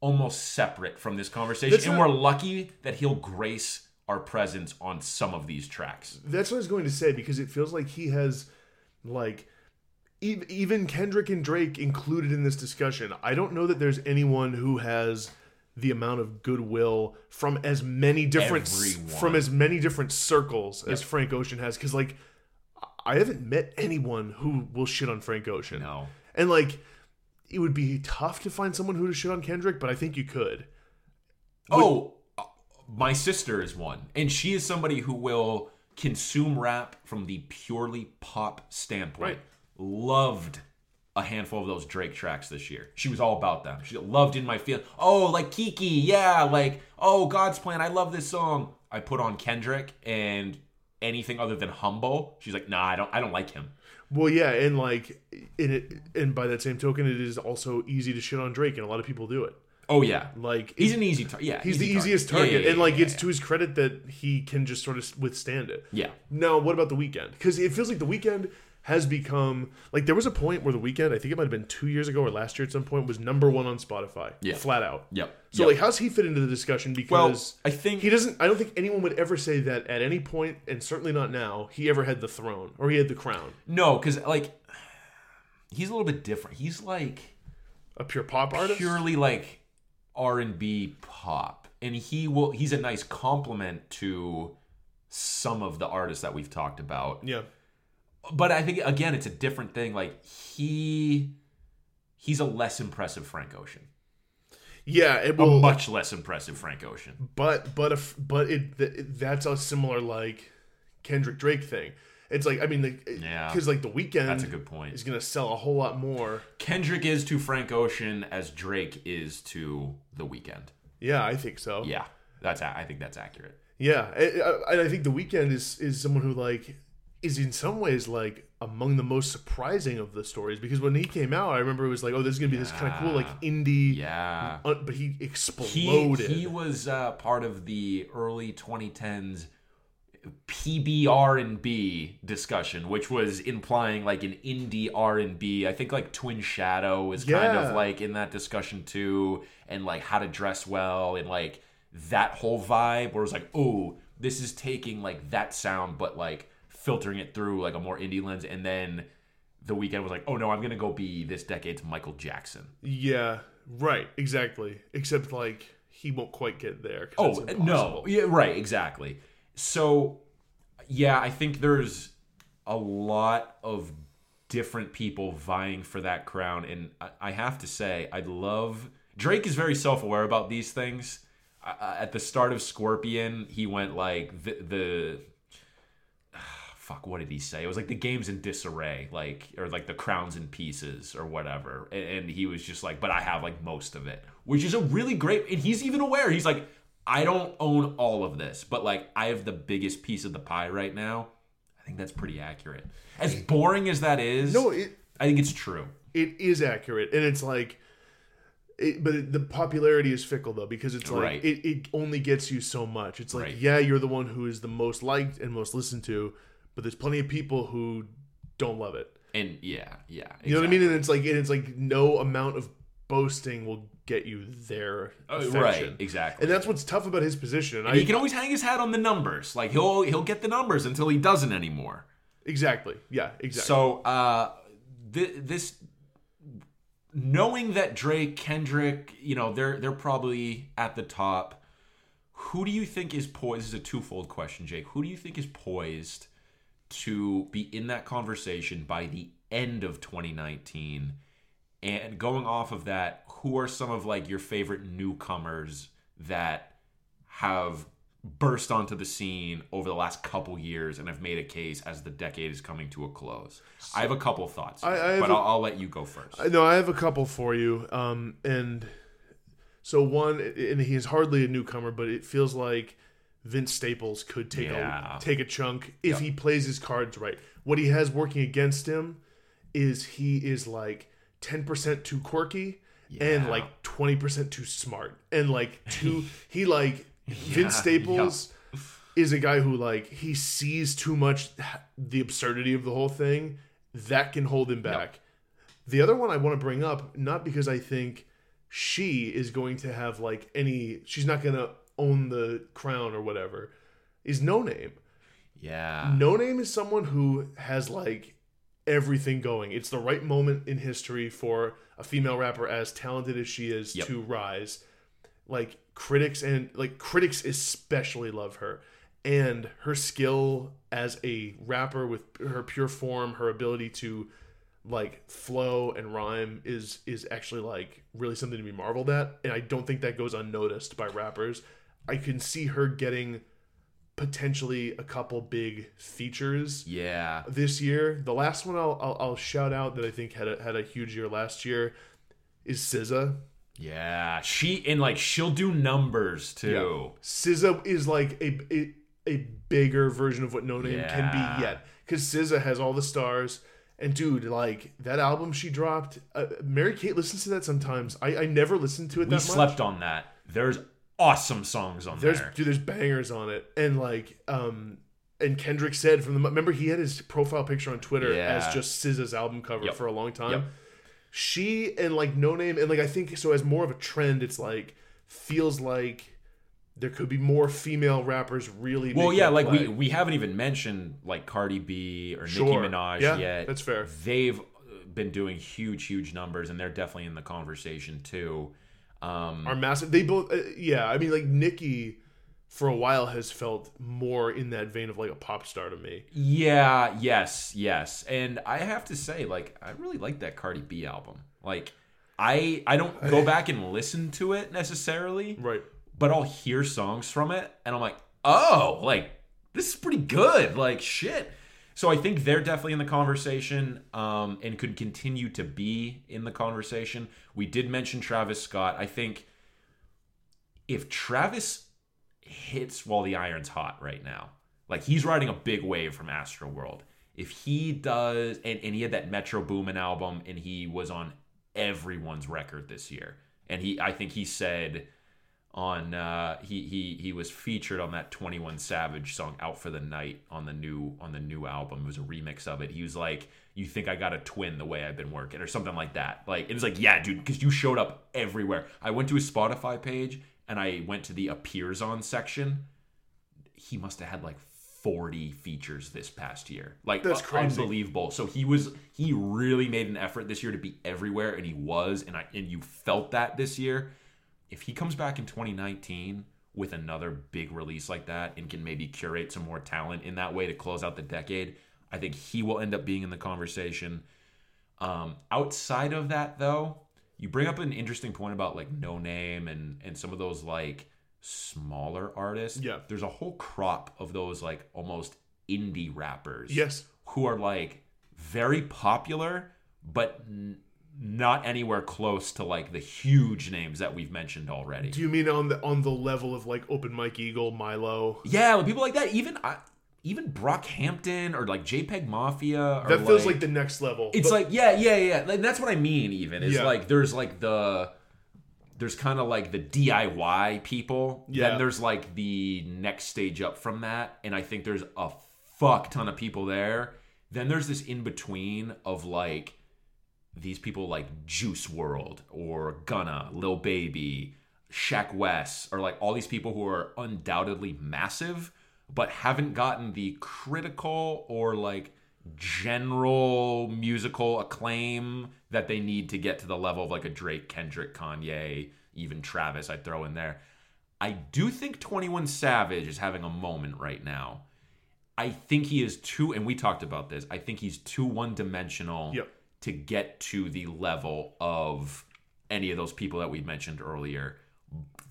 almost separate from this conversation. We're lucky that he'll grace our presence on some of these tracks. That's what I was going to say, because it feels like he has, like, even Kendrick and Drake included in this discussion. I don't know that there's anyone who has the amount of goodwill from as many different circles as Frank Ocean has, because like I haven't met anyone who will shit on Frank Ocean. No. And like, it would be tough to find someone who to shit on Kendrick, but I think you could. Oh, my sister is one. And she is somebody who will consume rap from the purely pop standpoint. Right. Loved a handful of those Drake tracks this year. She was all about them. She loved In My Feelings. Oh, like Kiki. Yeah, like, oh, God's Plan. I love this song. I put on Kendrick and anything other than Humble. She's like, nah, I don't like him. Well, yeah, and like, and by that same token, it is also easy to shit on Drake, and a lot of people do it. Oh yeah, like he's an easy target. Yeah, he's the easiest target, and like it's to his credit that he can just sort of withstand it. Yeah. Now, what about The Weeknd? Because it feels like The Weeknd has become like, there was a point where The Weeknd, I think it might have been 2 years ago or last year at some point, was #1 on Spotify, flat out. Yep. So like, how's he fit into the discussion? Because I don't think anyone would ever say that at any point, and certainly not now, he ever had the throne or he had the crown. No, because like, he's a little bit different. He's like a pure pop artist, purely like R&B pop, and he's a nice compliment to some of the artists that we've talked about. Yeah. But I think, again, it's a different thing. Like, he's a less impressive Frank Ocean. Yeah. A much less impressive Frank Ocean. But that's a similar, like, Kendrick Drake thing. It's like, I mean, because, like, The Weeknd, that's a good point, is going to sell a whole lot more. Kendrick is to Frank Ocean as Drake is to The Weeknd. Yeah, I think so. Yeah. I think that's accurate. Yeah. And I think The Weeknd is someone who, like, is in some ways like among the most surprising of the stories, because when he came out, I remember it was like, oh, this is gonna be this kind of cool like indie, but he exploded. He was part of the early 2010s PB R&B discussion, which was implying like an indie R&B. I think like Twin Shadow was kind of like in that discussion too, and like How to Dress Well, and like that whole vibe where it was like, oh, this is taking like that sound but like filtering it through like a more indie lens. And then The Weeknd was like, oh no, I'm gonna go be this decade's Michael Jackson. Yeah, right, exactly. Except like he won't quite get there. Oh no, yeah, right, exactly. So yeah, I think there's a lot of different people vying for that crown, and I have to say, I love Drake is very self-aware about these things. At the start of Scorpion, he went like the fuck, what did he say? It was like the game's in disarray, like, or like the crown's in pieces or whatever. And he was just like, but I have like most of it, which is a really great, and he's even aware. He's like, I don't own all of this, but like I have the biggest piece of the pie right now. I think that's pretty accurate. As boring as that is, I think it's true. It is accurate. And it's like, the popularity is fickle, though, because it's like it only gets you so much. It's like, yeah, you're the one who is the most liked and most listened to, but there's plenty of people who don't love it. And exactly. You know what I mean? And it's like no amount of boasting will get you their affection. Right, exactly. And that's what's tough about his position. And he can always hang his hat on the numbers. Like he'll get the numbers until he doesn't anymore. Exactly. Yeah. Exactly. So this. Knowing that Drake, Kendrick, you know, they're probably at the top. Who do you think is poised? This is a twofold question, Jake. Who do you think is poised to be in that conversation by the end of 2019? And going off of that, who are some of like your favorite newcomers that have burst onto the scene over the last couple years and have made a case as the decade is coming to a close? So, I have a couple thoughts, I'll let you go first. No, I have a couple for you. And so one, and he is hardly a newcomer, but it feels like Vince Staples could take a chunk if he plays his cards right. What he has working against him is he is like 10% too quirky and like 20% too smart. And like Vince Staples is a guy who, like, he sees too much the absurdity of the whole thing. That can hold him back. The other one I want to bring up, not because I think she is going to have, like, she's not going to own the crown or whatever, is Noname. Yeah. Noname is someone who has, like, everything going. It's the right moment in history for a female rapper as talented as she is to rise. Like, critics especially love her, and her skill as a rapper with her pure form, her ability to like flow and rhyme is actually like really something to be marveled at. And I don't think that goes unnoticed by rappers. I can see her getting potentially a couple big features this year. The last one I'll shout out that I think had a huge year last year is SZA. Yeah, she'll do numbers too. Yeah. SZA is like a bigger version of what Noname can be yet, because SZA has all the stars. And dude, like that album she dropped, Mary Kate listens to that sometimes. I never listened to it that much. We slept on that. There's awesome songs on there. Dude, there's bangers on it, and like and Kendrick said remember he had his profile picture on Twitter as just SZA's album cover for a long time. Yep. She and like Noname and like I think so as more of a trend, it's like feels like there could be more female rappers really. Well, yeah, like we haven't even mentioned like Cardi B or Nicki Minaj yet. That's fair. They've been doing huge numbers, and they're definitely in the conversation too. Are massive. They both I mean like Nicki for a while has felt more in that vein of like a pop star to me. Yeah, yes. And I have to say, like, I really like that Cardi B album. Like, I don't go back and listen to it necessarily. Right. But I'll hear songs from it, and I'm like, oh, like, this is pretty good. Like, shit. So I think they're definitely in the conversation and could continue to be in the conversation. We did mention Travis Scott. I think if Travis hits while the iron's hot right now, like he's riding a big wave from Astroworld. If he does, and he had that Metro Boomin album, and he was on everyone's record this year, and I think he said on he was featured on that 21 Savage song Out for the Night on the new album. It was a remix of it. He was like, you think I got a twin the way I've been working, or something like that. Like it was like, yeah dude, because you showed up everywhere. I went to his Spotify page and I went to the appears on section. He must have had like 40 features this past year. Like that's crazy. Unbelievable. So he really made an effort this year to be everywhere, and he was, and you felt that this year. If he comes back in 2019 with another big release like that and can maybe curate some more talent in that way to close out the decade, I think he will end up being in the conversation. Outside of that though, you bring up an interesting point about like Noname and some of those like smaller artists. Yeah. There's a whole crop of those like almost indie rappers. Yes. Who are like very popular, but not anywhere close to like the huge names that we've mentioned already. Do you mean on the level of like Open Mike Eagle, Milo? Yeah, like people like that. Even Brockhampton or like JPEG Mafia. Or that feels like the next level. It's but, like yeah. Like, that's what I mean. Even is like there's like there's kind of like the DIY people. Yeah. Then there's like the next stage up from that, and I think there's a fuck ton of people there. Then there's this in between of like. These people like Juice WRLD or Gunna, Lil Baby, Sheck Wes, or like all these people who are undoubtedly massive, but haven't gotten the critical or like general musical acclaim that they need to get to the level of like a Drake, Kendrick, Kanye, even Travis I'd throw in there. I do think 21 Savage is having a moment right now. I think he is too, and we talked about this, I think he's too one-dimensional. Yep. To get to the level of any of those people that we mentioned earlier.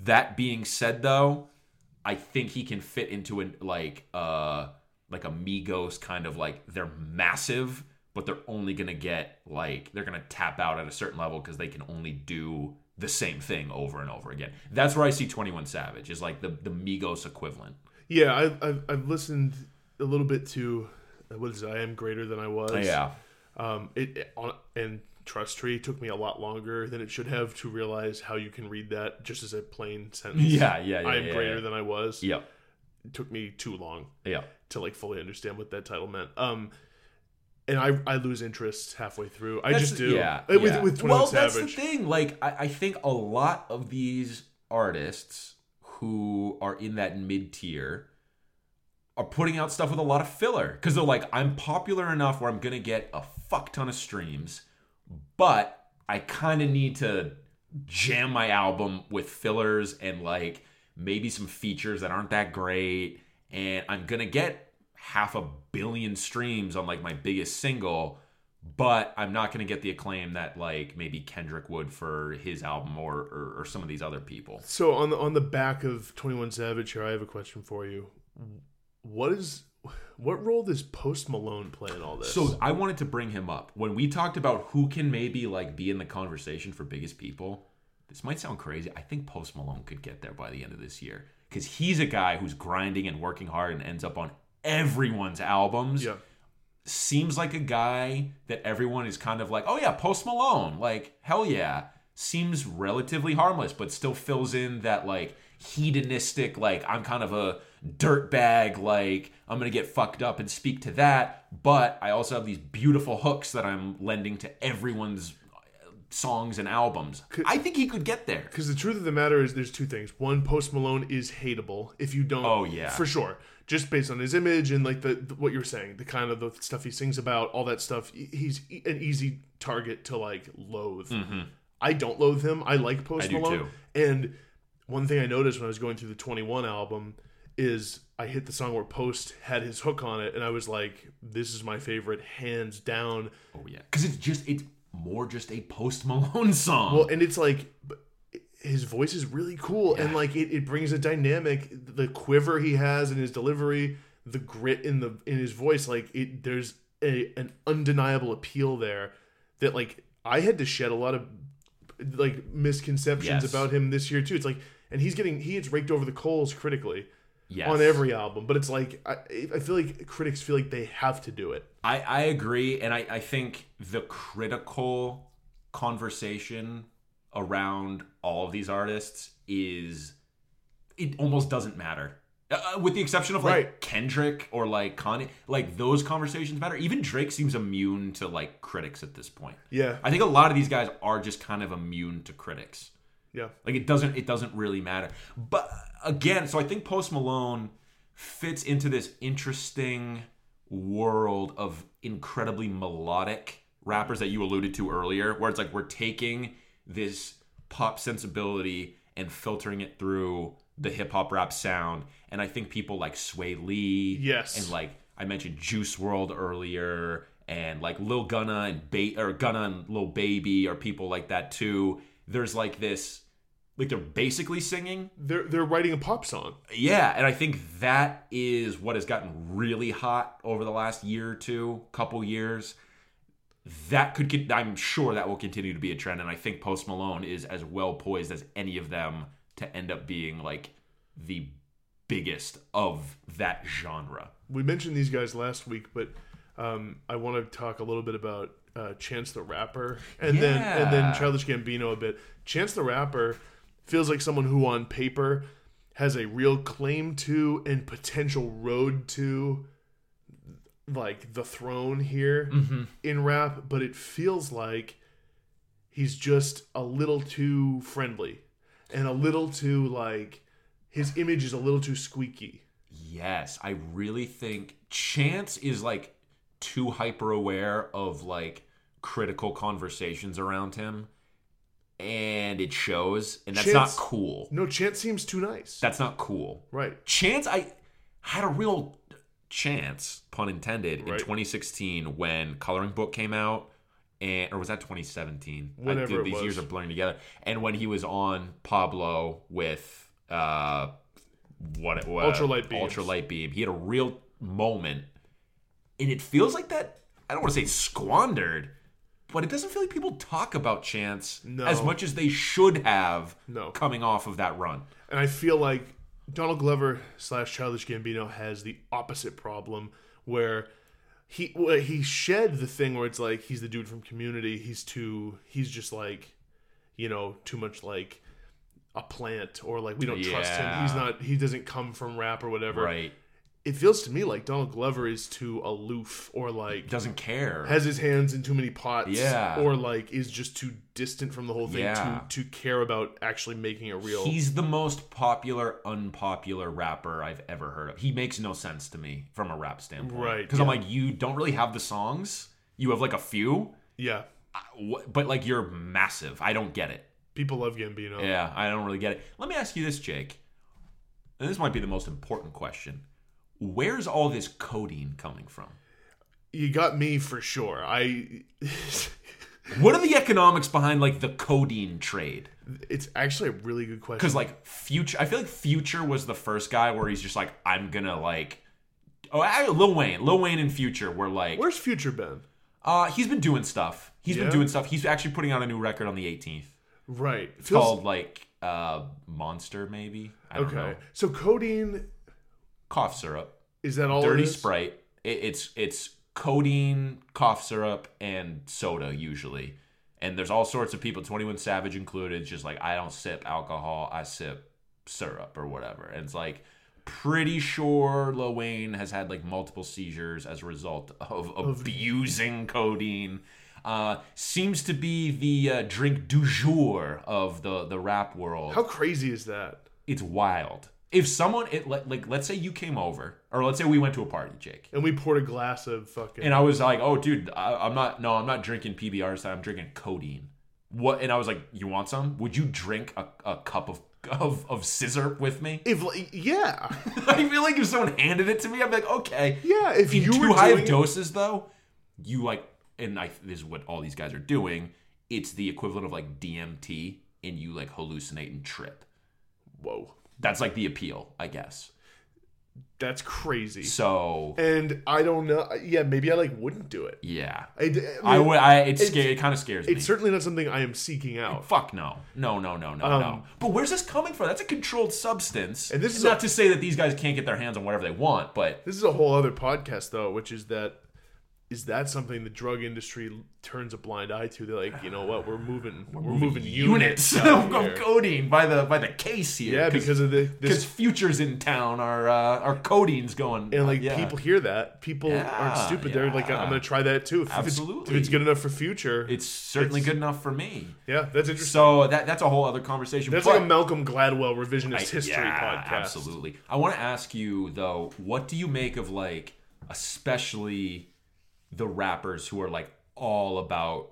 That being said, though, I think he can fit into like a Migos kind of like they're massive, but they're only gonna get like they're gonna tap out at a certain level because they can only do the same thing over and over again. That's where I see 21 Savage is like the Migos equivalent. Yeah, I've listened a little bit to what is it? I Am Greater Than I Was. Yeah. And Trust Tree took me a lot longer than it should have to realize how you can read that just as a plain sentence. Yeah. I am greater than I was. Yeah, it took me too long. Yeah, to like fully understand what that title meant. And I lose interest halfway through. I just do. With 21 Savage. That's the thing. Like I think a lot of these artists who are in that mid tier. Are putting out stuff with a lot of filler because they're like, I'm popular enough where I'm gonna get a fuck ton of streams, but I kind of need to jam my album with fillers and like maybe some features that aren't that great, and I'm gonna get 500 million streams on like my biggest single, but I'm not gonna get the acclaim that like maybe Kendrick would for his album or some of these other people. So on the back of 21 Savage here, I have a question for you. What role does Post Malone play in all this? So I wanted to bring him up. When we talked about who can maybe like be in the conversation for biggest people, this might sound crazy. I think Post Malone could get there by the end of this year because he's a guy who's grinding and working hard and ends up on everyone's albums. Yeah. Seems like a guy that everyone is kind of like, oh yeah, Post Malone, like hell yeah. Seems relatively harmless, but still fills in that like hedonistic, like I'm kind of a dirtbag, like I'm gonna get fucked up and speak to that, but I also have these beautiful hooks that I'm lending to everyone's songs and albums. I think he could get there. Because the truth of the matter is there's two things. One, Post Malone is hateable if you don't. Oh, yeah. For sure. Just based on his image and like the what you're saying, the kind of the stuff he sings about, all that stuff, he's an easy target to like loathe. Mm-hmm. I don't loathe him. I like Post Malone. I do too. And one thing I noticed when I was going through the 21 album is I hit the song where Post had his hook on it, and I was like, this is my favorite, hands down. Oh, yeah. Because it's more just a Post Malone song. Well, and it's like, his voice is really cool, yeah. And like, it brings a dynamic, the quiver he has in his delivery, the grit in his voice, like, there's an undeniable appeal there that like, I had to shed a lot of like misconceptions about him this year too. It's like, and he gets raked over the coals critically. Yes. On every album, but it's like I feel like critics feel like they have to do it. I agree, and I think the critical conversation around all of these artists is it almost doesn't matter, with the exception of like Kendrick or like Kanye. Like those conversations matter. Even Drake seems immune to like critics at this point. Yeah, I think a lot of these guys are just kind of immune to critics. Yeah, like it doesn't really matter, but. Again, so I think Post Malone fits into this interesting world of incredibly melodic rappers that you alluded to earlier, where it's like we're taking this pop sensibility and filtering it through the hip-hop rap sound. And I think people like Swae Lee. Yes. And like I mentioned Juice WRLD earlier and like Lil Gunna and Gunna and Lil Baby are people like that too. There's like this... Like, they're basically singing. They're writing a pop song. Yeah, and I think that is what has gotten really hot over the last year or two, couple years. That could get, I'm sure that will continue to be a trend, and I think Post Malone is as well poised as any of them to end up being, like, the biggest of that genre. We mentioned these guys last week, but I want to talk a little bit about Chance the Rapper and then Childish Gambino a bit. Chance the Rapper feels like someone who on paper has a real claim to and potential road to, like, the throne here in rap, but it feels like he's just a little too friendly and a little too, like, his image is a little too squeaky. Yes, I really think Chance is, like, too hyper aware of, like, critical conversations around him. And it shows, and that's Chance, not cool. No, Chance seems too nice. That's not cool. Right. Chance, I had a real chance, pun intended, in 2016 when Coloring Book came out, or was that 2017? Whatever these years are blurring together. And when he was on Pablo with Ultralight Beam, he had a real moment, and it feels like that. I don't want to say squandered. But it doesn't feel like people talk about Chance as much as they should have coming off of that run. And I feel like Donald Glover / Childish Gambino has the opposite problem where he shed the thing where it's like he's the dude from Community. He's just like, you know, too much like a plant or like we don't trust him. He doesn't come from rap or whatever. Right. It feels to me like Donald Glover is too aloof or like... Doesn't care. Has his hands in too many pots. Yeah. Or like is just too distant from the whole thing to care about actually making a real... He's the most popular, unpopular rapper I've ever heard of. He makes no sense to me from a rap standpoint. Right. Because I'm like, you don't really have the songs. You have like a few. Yeah. But like you're massive. I don't get it. People love Gambino. Yeah, I don't really get it. Let me ask you this, Jake. And this might be the most important question. Where's all this codeine coming from? You got me for sure. What are the economics behind like the codeine trade? It's actually a really good question. Because like Future, I feel like Future was the first guy where he's just like, I'm gonna like, Lil Wayne and Future were like, where's Future been? He's been doing stuff. He's actually putting out a new record on the 18th. Right. It's called like Monster, maybe. I don't know. So codeine. Cough syrup. Is that all? Dirty Sprite. It's codeine, cough syrup, and soda usually. And there's all sorts of people, 21 Savage included, just like I don't sip alcohol, I sip syrup or whatever. And it's like pretty sure Lil Wayne has had like multiple seizures as a result of abusing codeine. Seems to be the drink du jour of the rap world. How crazy is that? It's wild. If someone, let's say you came over, or let's say we went to a party, Jake. And we poured a glass of fucking... And I was like, oh, dude, I'm not drinking PBRs, I'm drinking codeine. What? And I was like, you want some? Would you drink a cup of scissor with me? I feel like if someone handed it to me, I'd be like, okay. Yeah, if you were too high of doses, though, you like... this is what all these guys are doing. It's the equivalent of, like, DMT, and you, like, hallucinate and trip. Whoa. That's like the appeal, I guess. That's crazy. So, and I don't know. Yeah, maybe I like wouldn't do it. Yeah, I would. It kind of scares me. It's certainly not something I am seeking out. Fuck no. But where's this coming from? That's a controlled substance. And this is not to say that these guys can't get their hands on whatever they want, but this is a whole other podcast though, which is that something the drug industry turns a blind eye to? They're like, you know what? We're moving units of codeine by the case here. Yeah, because Future's in town. Our codeine's going, and like people hear that, aren't stupid. Yeah. They're like, I'm gonna try that too. Absolutely, if it's good enough for Future, it's certainly good enough for me. Yeah, that's interesting. So that's a whole other conversation. That's like a Malcolm Gladwell revisionist history podcast. Absolutely. I want to ask you though, what do you make of like, especially the rappers who are like all about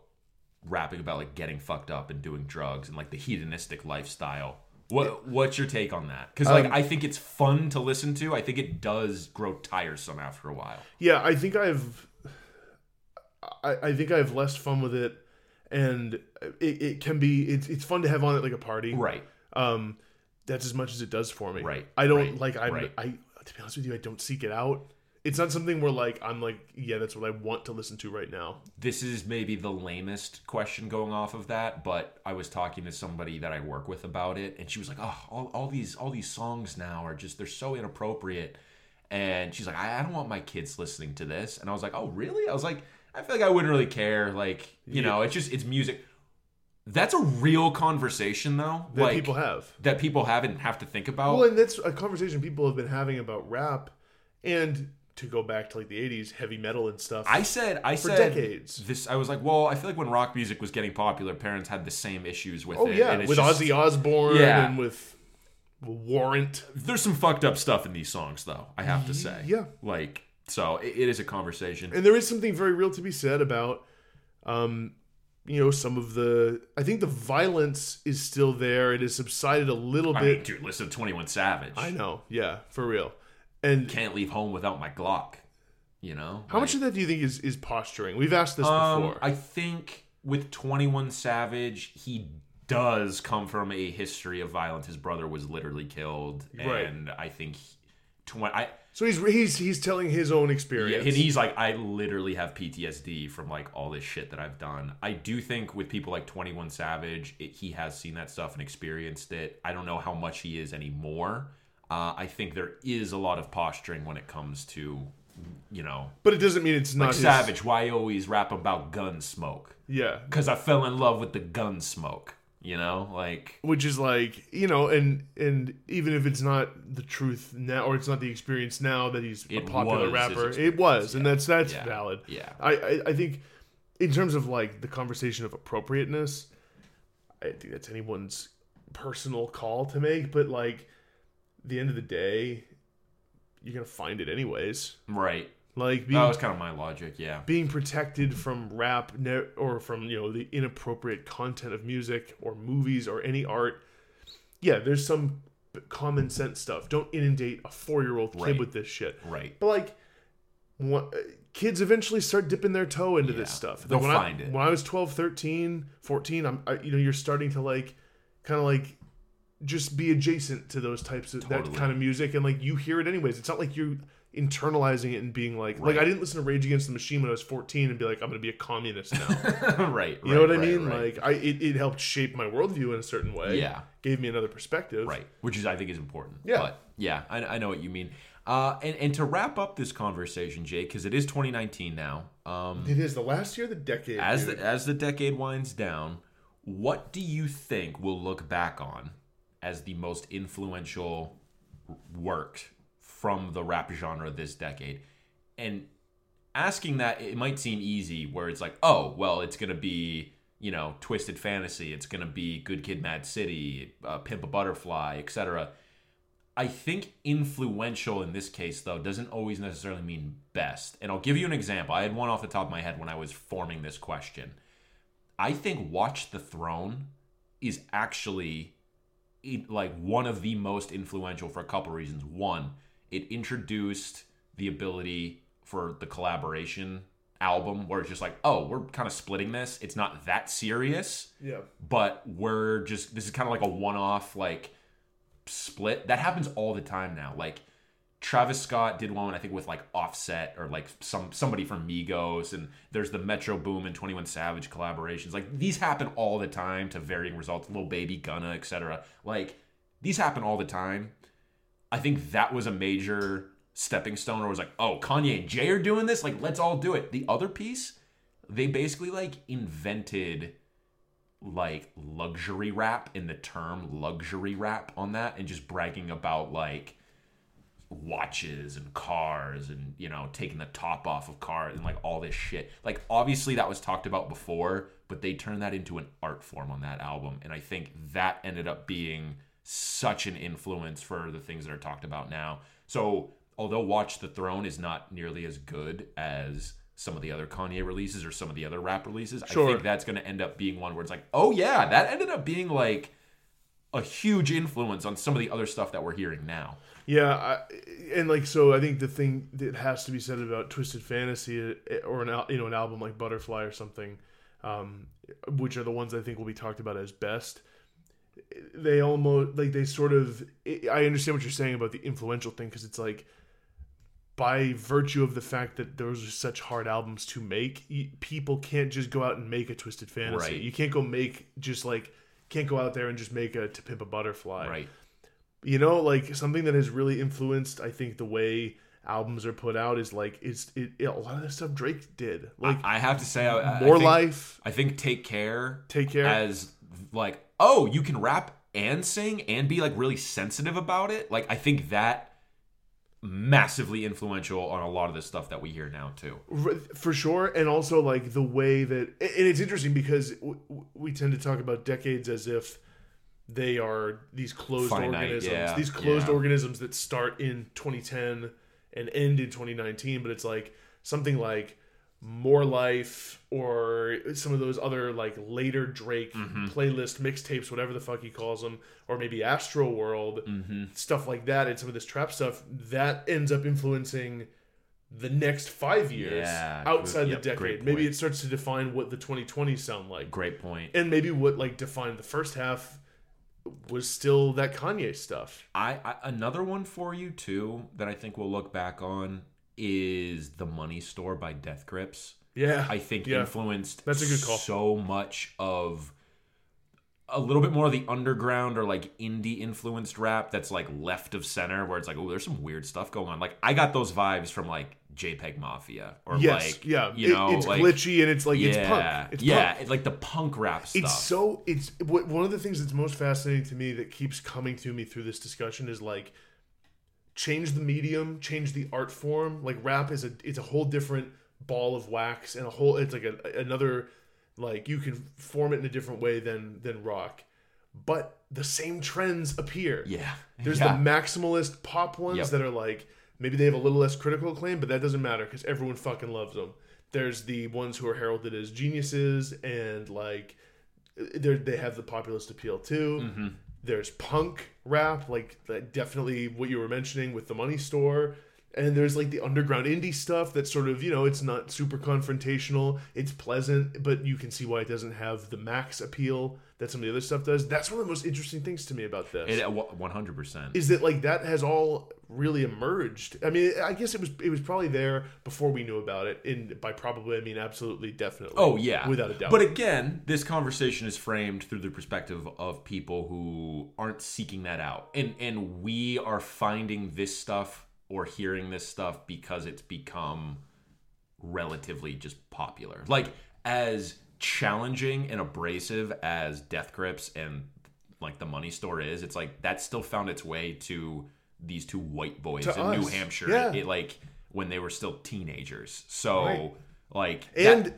rapping about like getting fucked up and doing drugs and like the hedonistic lifestyle? What's your take on that? Because like I think it's fun to listen to. I think it does grow tiresome after a while. Yeah, I think I have less fun with it, and it's fun to have on at like a party, right? That's as much as it does for me. Right. I don't like. To be honest with you, I don't seek it out. It's not something where like I'm like, yeah, that's what I want to listen to right now. This is maybe the lamest question going off of that, but I was talking to somebody that I work with about it, and she was like, oh, all these songs now are just, they're so inappropriate. And she's like, I don't want my kids listening to this. And I was like, oh, really? I was like, I feel like I wouldn't really care. Like, you know, it's just, it's music. That's a real conversation, though. That like, people have. That people have and have to think about. Well, and that's a conversation people have been having about rap and... to go back to like the 80s, heavy metal and stuff. I said decades. This I was like, well, I feel like when rock music was getting popular, parents had the same issues with it. Yeah, and with just, Ozzy Osbourne and with Warrant. There's some fucked up stuff in these songs, though, I have to say. Yeah. Like, so it is a conversation. And there is something very real to be said about you know, some of the... I think the violence is still there. It has subsided a little bit. I mean, dude, listen to 21 Savage. I know. Yeah, for real. And can't leave home without my Glock, you know? How much of that do you think is posturing? We've asked this before. I think with 21 Savage, he does come from a history of violence. His brother was literally killed. Right. And I think... So he's telling his own experience. Yeah, and he's like, I literally have PTSD from like all this shit that I've done. I do think with people like 21 Savage, he has seen that stuff and experienced it. I don't know how much he is anymore. I think there is a lot of posturing when it comes to, you know... But it doesn't mean it's not like Savage, why always rap about gun smoke? Yeah. Because I fell in love with the gun smoke, you know? Like... Which is like, you know, and even if it's not the truth now, or it's not the experience now that he's a popular rapper, it was, and that's valid. Yeah. I think in terms of, like, the conversation of appropriateness, I think that's anyone's personal call to make, but, like... the end of the day, you're going to find it anyways. Right. Like that was kind of my logic, yeah. Being protected from rap or from, you know, the inappropriate content of music or movies or any art. Yeah, there's some common sense stuff. Don't inundate a 4-year-old kid with this shit. Right. But like kids eventually start dipping their toe into this stuff. They'll find it. When I was 12, 13, 14, you know, you're starting to like kind of like just be adjacent to those types of that kind of music, and like you hear it anyways. It's not like you're internalizing it and being like, I didn't listen to Rage Against the Machine when I was 14 and be like, I'm gonna be a communist now. You know what I mean? Right. Like it helped shape my worldview in a certain way. Yeah, gave me another perspective. Right, which is I think is important. Yeah, but yeah, I know what you mean. And to wrap up this conversation, Jake, because it is 2019 now. It is the last year of the decade. As the decade winds down, what do you think we'll look back on as the most influential work from the rap genre this decade? And asking that, it might seem easy where it's like, oh, well, it's going to be, you know, Twisted Fantasy. It's going to be Good Kid, Mad City, Pimp a Butterfly, etc. I think influential in this case, though, doesn't always necessarily mean best. And I'll give you an example. I had one off the top of my head when I was forming this question. I think Watch the Throne is actually... like one of the most influential for a couple reasons. One, it introduced the ability for the collaboration album where it's just like, oh, we're kind of splitting this. It's not that serious. Yeah. But we're just, this is kind of like a one-off like split. That happens all the time now. Like Travis Scott did one, I think, with like Offset or like somebody from Migos, and there's the Metro Boomin and 21 Savage collaborations. Like these happen all the time to varying results. Lil Baby, Gunna, etc. Like these happen all the time. I think that was a major stepping stone. Or was like, oh, Kanye and Jay are doing this. Like let's all do it. The other piece, they basically like invented like luxury rap and the term luxury rap on that, and just bragging about like watches and cars and, you know, taking the top off of cars and like all this shit. Like obviously that was talked about before, but they turned that into an art form on that album, and I think that ended up being such an influence for the things that are talked about now. So although Watch the Throne is not nearly as good as some of the other Kanye releases or some of the other rap releases, sure, I think that's going to end up being one where it's like, oh yeah, that ended up being like a huge influence on some of the other stuff that we're hearing now. Yeah, and like so, I think the thing that has to be said about Twisted Fantasy or an album like Butterfly or something, which are the ones I think will be talked about as best. they almost, like, they sort of, I understand what you're saying about the influential thing, because it's like, by virtue of the fact that those are such hard albums to make, people can't just go out and make a Twisted Fantasy. Right. You can't go make, just like, can't go out there and just make a To Pimp a Butterfly. Right. You know, like, something that has really influenced, I think, the way albums are put out is, like, a lot of the stuff Drake did. Like, I have to say, More Life. I think Take Care. As, like, oh, you can rap and sing and be, like, really sensitive about it. Like, I think that massively influential on a lot of the stuff that we hear now, too. For sure. And also, like, the way that... And it's interesting because we tend to talk about decades as if they are these closed organisms. Yeah. These closed organisms that start in 2010 and end in 2019. But it's like something like More Life or some of those other, like, later Drake playlist mixtapes, whatever the fuck he calls them, or maybe Astroworld, stuff like that, and some of this trap stuff that ends up influencing the next 5 years outside the decade. Maybe it starts to define what the 2020s sound like. Great point. And maybe what, like, defined the first half was still that Kanye stuff. I another one for you too that I think we'll look back on is The Money Store by Death Grips. Yeah. I think influenced so much of a little bit more of the underground or, like, indie influenced rap that's, like, left of center, where it's like, oh, there's some weird stuff going on. Like, I got those vibes from, like, JPEG Mafia or you know, it's like, glitchy and it's like it's punk. It's punk. It's like the punk rap stuff. It's one of the things that's most fascinating to me that keeps coming to me through this discussion is, like, change the medium, change the art form. Like, rap is a whole different ball of wax, and it's like another, like, you can form it in a different way than rock, but the same trends appear. Yeah, there's the maximalist pop ones that are like, maybe they have a little less critical acclaim, but that doesn't matter because everyone fucking loves them. There's the ones who are heralded as geniuses and, like, they have the populist appeal too. Mm-hmm. There's punk rap, like that, definitely what you were mentioning with The Money Store. And there's, like, the underground indie stuff that's sort of, you know, it's not super confrontational. It's pleasant, but you can see why it doesn't have the max appeal that some of the other stuff does. That's one of the most interesting things to me about this. 100%. Is that, like, that has all really emerged. I mean, I guess it was probably there before we knew about it. And by probably, I mean absolutely, definitely. Oh, yeah. Without a doubt. But again, this conversation is framed through the perspective of people who aren't seeking that out. And we are finding this stuff or hearing this stuff because it's become relatively just popular. Like, as challenging and abrasive as Death Grips and, like, The Money Store is, it's like that still found its way to these two white boys in us. New Hampshire, like, when they were still teenagers. So, like... And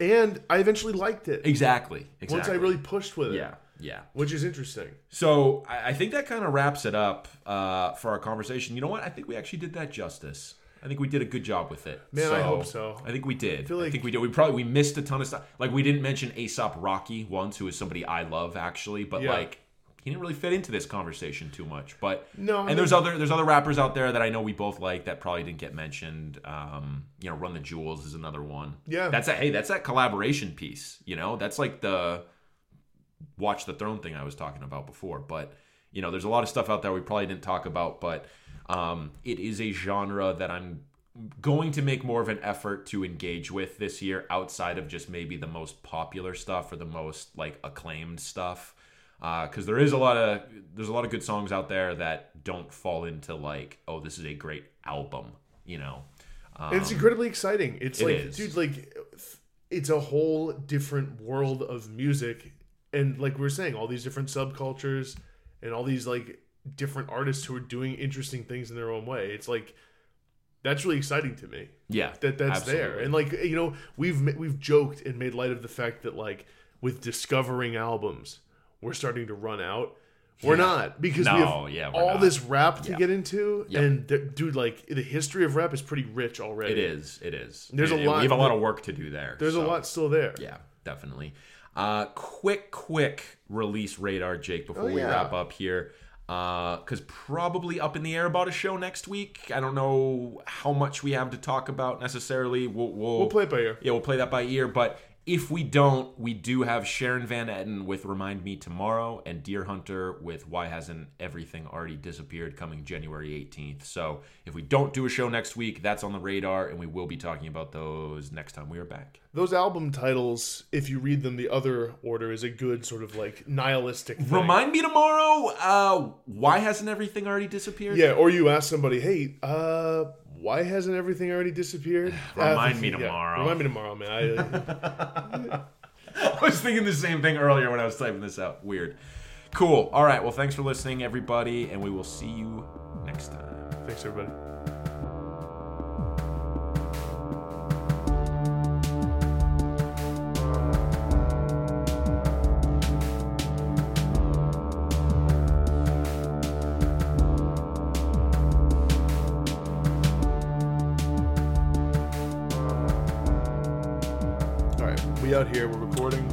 I eventually liked it. Exactly. Once I really pushed with it. Yeah. Which is interesting. So I think that kind of wraps it up for our conversation. You know what? I think we actually did that justice. I think we did a good job with it. Man, so, I hope so. I think we did. I think we did. We missed a ton of stuff. Like, we didn't mention Aesop Rocky once, who is somebody I love, actually. But, like, he didn't really fit into this conversation too much. But no, and there's other rappers out there that I know we both like that probably didn't get mentioned. You know, Run the Jewels is another one. Yeah. That's that collaboration piece, you know? That's, like, the... Watch the Throne thing I was talking about before, but, you know, there's a lot of stuff out there we probably didn't talk about, but it is a genre that I'm going to make more of an effort to engage with this year outside of just maybe the most popular stuff or the most, like, acclaimed stuff, because there's a lot of good songs out there that don't fall into, like, oh, this is a great album, you know. It's incredibly exciting. It is. Dude, like, it's a whole different world of music. And, like we were saying, all these different subcultures and all these, like, different artists who are doing interesting things in their own way. It's like, that's really exciting to me. Yeah, that's absolutely there. And, like, you know, we've joked and made light of the fact that, like, with discovering albums, we're starting to run out. We're not, because we have all not. This rap to get into. Yep. And, dude, like, the history of rap is pretty rich already. It is. There's a lot. We have a lot of work to do there. There's a lot still there. Yeah, definitely. Quick release radar, Jake, before we wrap up here, because probably up in the air about a show next week. I don't know how much we have to talk about necessarily. We'll play it by ear. Yeah, we'll play that by ear. But If we don't, we do have Sharon Van Etten with Remind Me Tomorrow and Deer Hunter with Why Hasn't Everything Already Disappeared coming January 18th. So if we don't do a show next week, that's on the radar, and we will be talking about those next time we are back. Those album titles, if you read them the other order, is a good sort of like nihilistic thing. Remind Me Tomorrow? Why Hasn't Everything Already Disappeared? Yeah, or you ask somebody, hey, why hasn't everything already disappeared? Remind me tomorrow. Yeah, remind me tomorrow, man. I was thinking the same thing earlier when I was typing this out. Weird. Cool. All right. Well, thanks for listening, everybody, and we will see you next time. Thanks, everybody. Out here, we're recording.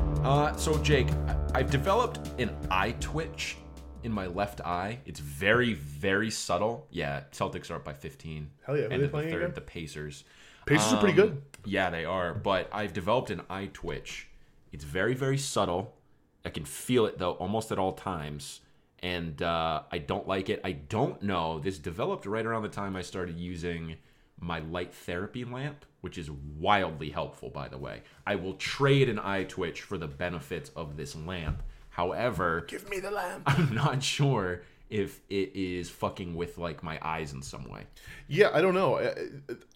So Jake, I've developed an eye twitch in my left eye. It's very, very subtle. Yeah, Celtics are up by 15. Hell yeah! End of the third, the Pacers. Pacers are pretty good. Yeah, they are. But I've developed an eye twitch. It's very, very subtle. I can feel it though, almost at all times, and I don't like it. I don't know. This developed right around the time I started using my light therapy lamp, which is wildly helpful, by the way. I will trade an eye twitch for the benefits of this lamp. However, give me the lamp. I'm not sure if it is fucking with like my eyes in some way. Yeah, I don't know.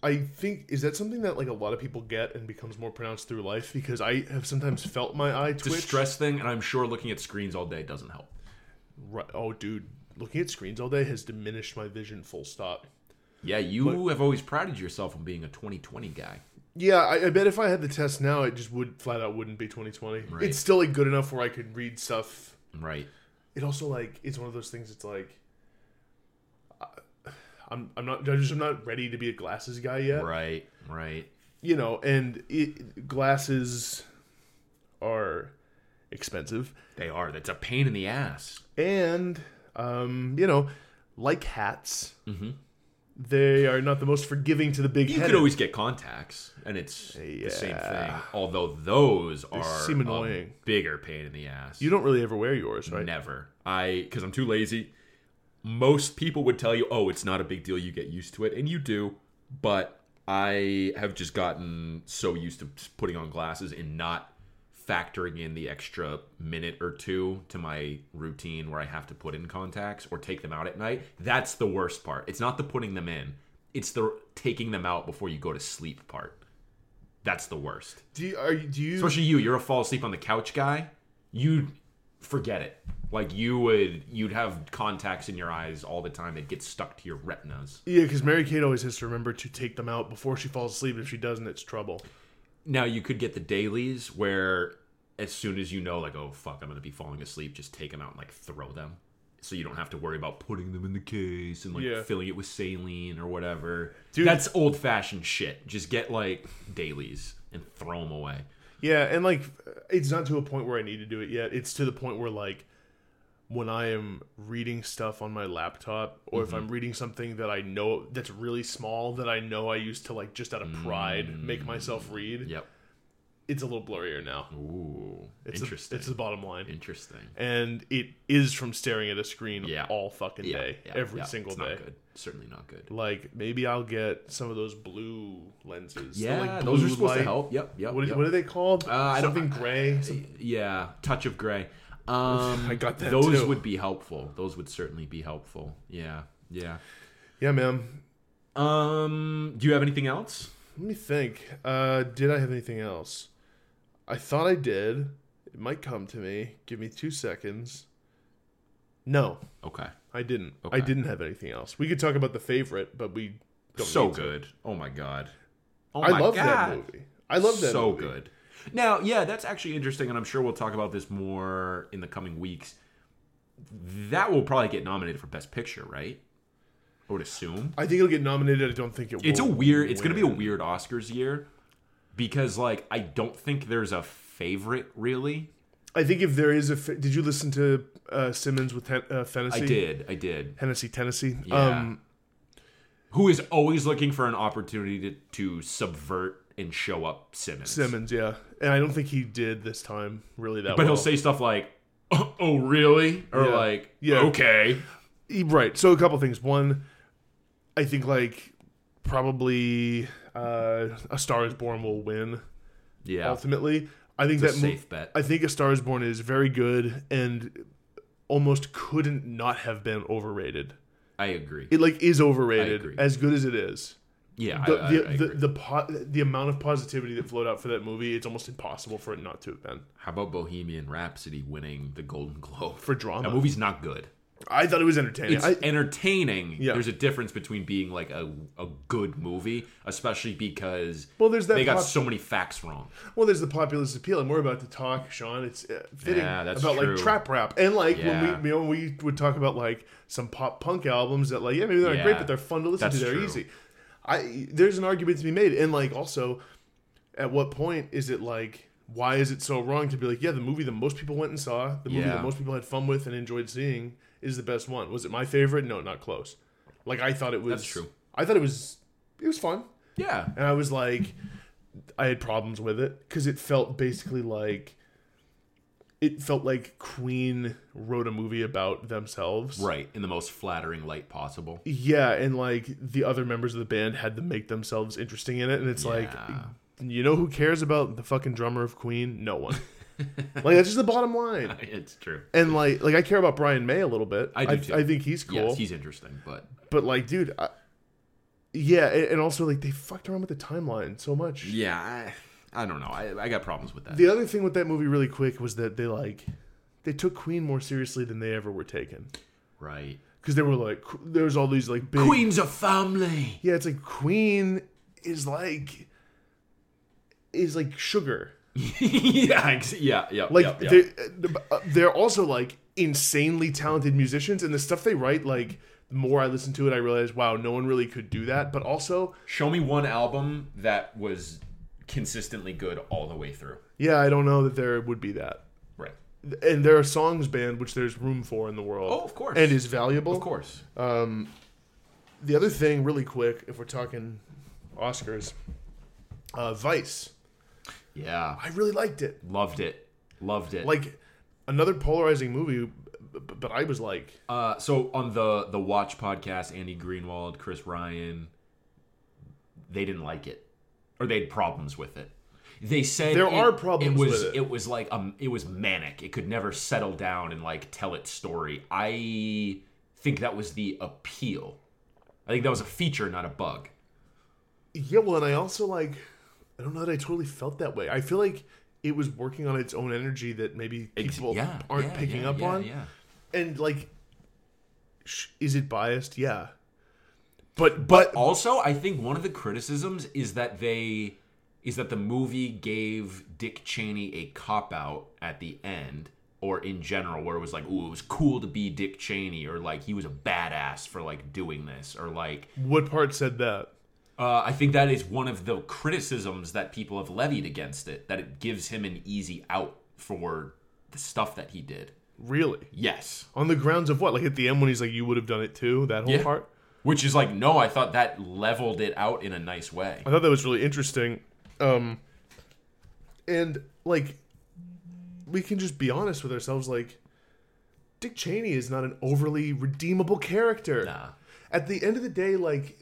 I think, is that something that like a lot of people get and becomes more pronounced through life? Because I have sometimes felt my eye twitch. It's a stress thing, and I'm sure looking at screens all day doesn't help. Right. Oh, dude, looking at screens all day has diminished my vision, full stop. Yeah, you have always prided yourself on being a 20/20 guy. Yeah, I bet if I had the test now, it just would flat out wouldn't be 20/20. Right. It's still like good enough where I could read stuff. Right. It also like it's one of those things. It's like I'm not ready to be a glasses guy yet. Right. Right. You know, and glasses are expensive. They are. That's a pain in the ass. And you know, like hats. Mm-hmm. They are not the most forgiving to the big head. You could always get contacts, and it's the same thing. Although those seem annoying. A bigger pain in the ass. You don't really ever wear yours, right? Never. Because I'm too lazy. Most people would tell you, oh, it's not a big deal. You get used to it. And you do. But I have just gotten so used to putting on glasses and not factoring in the extra minute or two to my routine where I have to put in contacts or take them out at night. That's the worst part. It's not the putting them in. It's the taking them out before you go to sleep part. That's the worst. Do you especially you're a fall asleep on the couch guy. You forget it. Like you'd have contacts in your eyes all the time that get stuck to your retinas. Yeah, because Mary-Kate always has to remember to take them out before she falls asleep. If she doesn't, it's trouble. Now, you could get the dailies where as soon as you know, like, oh, fuck, I'm going to be falling asleep, just take them out and, like, throw them. So you don't have to worry about putting them in the case and, like, filling it with saline or whatever. Dude, that's old-fashioned shit. Just get, like, dailies and throw them away. Yeah, and, like, it's not to a point where I need to do it yet. It's to the point where, like, when I am reading stuff on my laptop or if I'm reading something that I know that's really small that I know I used to like just out of pride make myself read. Yep. It's a little blurrier now. Ooh. Interesting. It's the bottom line. Interesting. And it is from staring at a screen all fucking day. Yeah, every single day. Not good. Certainly not good. Like maybe I'll get some of those blue lenses. Yeah. Like blue those are supposed to help. Yep. What are they called? Something gray. Yeah. Touch of gray. I got that those too. Would be helpful. Those would certainly be helpful. Yeah, man. Do you have anything else? Let me think. Did I have anything else? I thought I did. It might come to me. Give me 2 seconds. No. Okay. I didn't. Okay. I didn't have anything else. We could talk about The Favorite, but we don't. So good. Oh my god. That movie. I love that movie. So good. Now, yeah, that's actually interesting, and I'm sure we'll talk about this more in the coming weeks. That will probably get nominated for Best Picture, right? I would assume. I think it'll get nominated. I don't think it will. It's going to be a weird Oscars year because, like, I don't think there's a favorite, really. I think if there is a... Did you listen to Simmons with Hennessy? I did. Tennessee. Yeah. Who is always looking for an opportunity to subvert and show up Simmons. Simmons, yeah. And I don't think he did this time really that well. But he'll say stuff like, oh, really? Or yeah. like, yeah. okay. Right. So a couple things. One, I think like probably A Star Is Born will win. Yeah. Ultimately. I think that's a safe bet. I think A Star Is Born is very good and almost couldn't not have been overrated. I agree. It like is overrated as good as it is. Yeah, the amount of positivity that flowed out for that movie, it's almost impossible for it not to have been. How about Bohemian Rhapsody winning the Golden Globe for drama? That movie's not good. I thought it was entertaining. It's entertaining. Yeah. There's a difference between being like a good movie, especially because they got so many facts wrong. Well, there's the populist appeal, and we're about to talk, Sean. It's fitting about true. Like trap rap, and like when we would talk about like some pop punk albums that like maybe they're not great, but they're fun to listen to. They're true. Easy. There's an argument to be made, and like also, at what point is it like? Why is it so wrong to be like, yeah, the movie that most people went and saw, the movie that most people had fun with and enjoyed seeing is the best one. Was it my favorite? No, not close. Like I thought it was. That's true. I thought it was fun. Yeah. And I was like, I had problems with it because it felt basically like, it felt like Queen wrote a movie about themselves. Right. In the most flattering light possible. Yeah. And like the other members of the band had to make themselves interesting in it. And it's like, you know who cares about the fucking drummer of Queen? No one. Like, that's just the bottom line. It's true. And, like I care about Brian May a little bit. I do, too. I think he's cool. Yes, he's interesting, but... But, like, dude... and also, like, they fucked around with the timeline so much. Yeah, I don't know. I got problems with that. The other thing with that movie really quick was that they, like... They took Queen more seriously than they ever were taken. Right. Because they were, like... There's all these, like, big... Queen's a family! Yeah, it's like, Queen is, like... Is like sugar. Yeah. They're also like insanely talented musicians, and the stuff they write, like the more I listen to it, I realize, wow, no one really could do that. But also, show me one album that was consistently good all the way through. Yeah, I don't know that there would be that. Right. And they're a songs band, which there's room for in the world. Oh, of course. And is valuable. Of course. The other thing, really quick, if we're talking Oscars, Vice. Yeah. I really liked it. Loved it. Like, another polarizing movie, but I was like... So, on the Watch podcast, Andy Greenwald, Chris Ryan, they didn't like it. Or they had problems with it. They said... There are problems with it. It was like... It was manic. It could never settle down and, like, tell its story. I think that was the appeal. I think that was a feature, not a bug. Yeah, well, and I also, like... I don't know that I totally felt that way. I feel like it was working on its own energy that maybe people aren't picking up on. Yeah. And like, is it biased? Yeah. But also, I think one of the criticisms is that the movie gave Dick Cheney a cop-out at the end, or in general, where it was like, ooh, it was cool to be Dick Cheney, or like he was a badass for like doing this, or like... What part said that? I think that is one of the criticisms that people have levied against it, that it gives him an easy out for the stuff that he did. Really? Yes. On the grounds of what? Like at the end when he's like, you would have done it too, that whole part? Which is like, no, I thought that leveled it out in a nice way. I thought that was really interesting. And like, we can just be honest with ourselves, like, Dick Cheney is not an overly redeemable character. Nah. At the end of the day, like...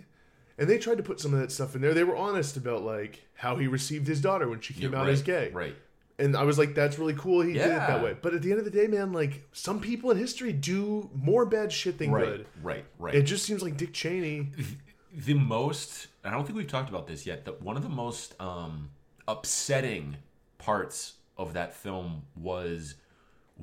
And they tried to put some of that stuff in there. They were honest about like how he received his daughter when she came out as gay. Right. And I was like, that's really cool. He did it that way. But at the end of the day, man, like some people in history do more bad shit than good. Right. It just seems like Dick Cheney. The most, I don't think we've talked about this yet, that one of the most upsetting parts of that film was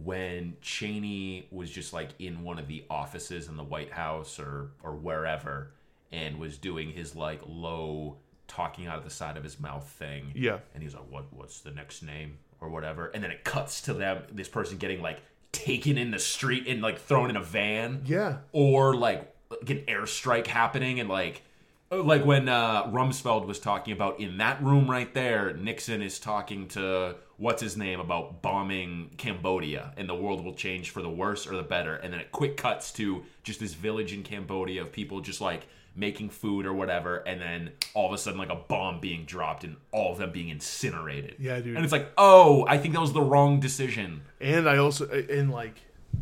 when Cheney was just like in one of the offices in the White House or wherever, and was doing his, like, low talking out of the side of his mouth thing. Yeah. And he was like, what's the next name? Or whatever. And then it cuts to them, this person getting, like, taken in the street and, like, thrown in a van. Yeah. Or, like an airstrike happening. And, like when Rumsfeld was talking about in that room right there, Nixon is talking to what's-his-name about bombing Cambodia and the world will change for the worse or the better. And then it quick cuts to just this village in Cambodia of people just, like... making food or whatever, and then all of a sudden like a bomb being dropped and all of them being incinerated. Yeah, dude. And it's like, oh, I think that was the wrong decision. And I also, and like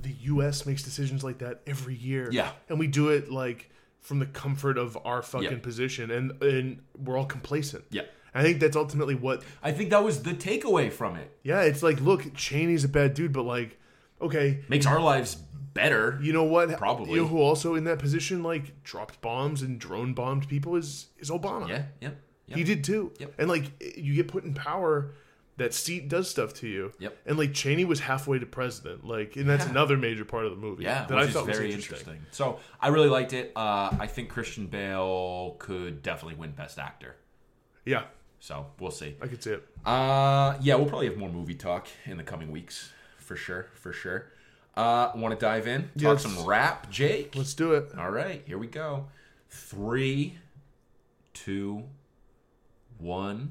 the U.S. makes decisions like that every year. Yeah. And we do it like from the comfort of our fucking position, and we're all complacent. Yeah. I think that's ultimately what... I think that was the takeaway from it. Yeah, it's like, look, Cheney's a bad dude, but like, okay. Makes our lives better. You know what? Probably. You know who also in that position, like, dropped bombs and drone bombed people is Obama. Yeah, yep. He did too. Yep. And like, you get put in power, that seat does stuff to you. Yep. And like, Cheney was halfway to president. Like, and that's another major part of the movie. Yeah, that I thought was very interesting. So, I really liked it. I think Christian Bale could definitely win Best Actor. Yeah. So, we'll see. I could see it. Yeah, we'll probably have more movie talk in the coming weeks. For sure. Want to dive in? Talk some rap, Jake? Let's do it. All right, here we go. 3, 2, 1...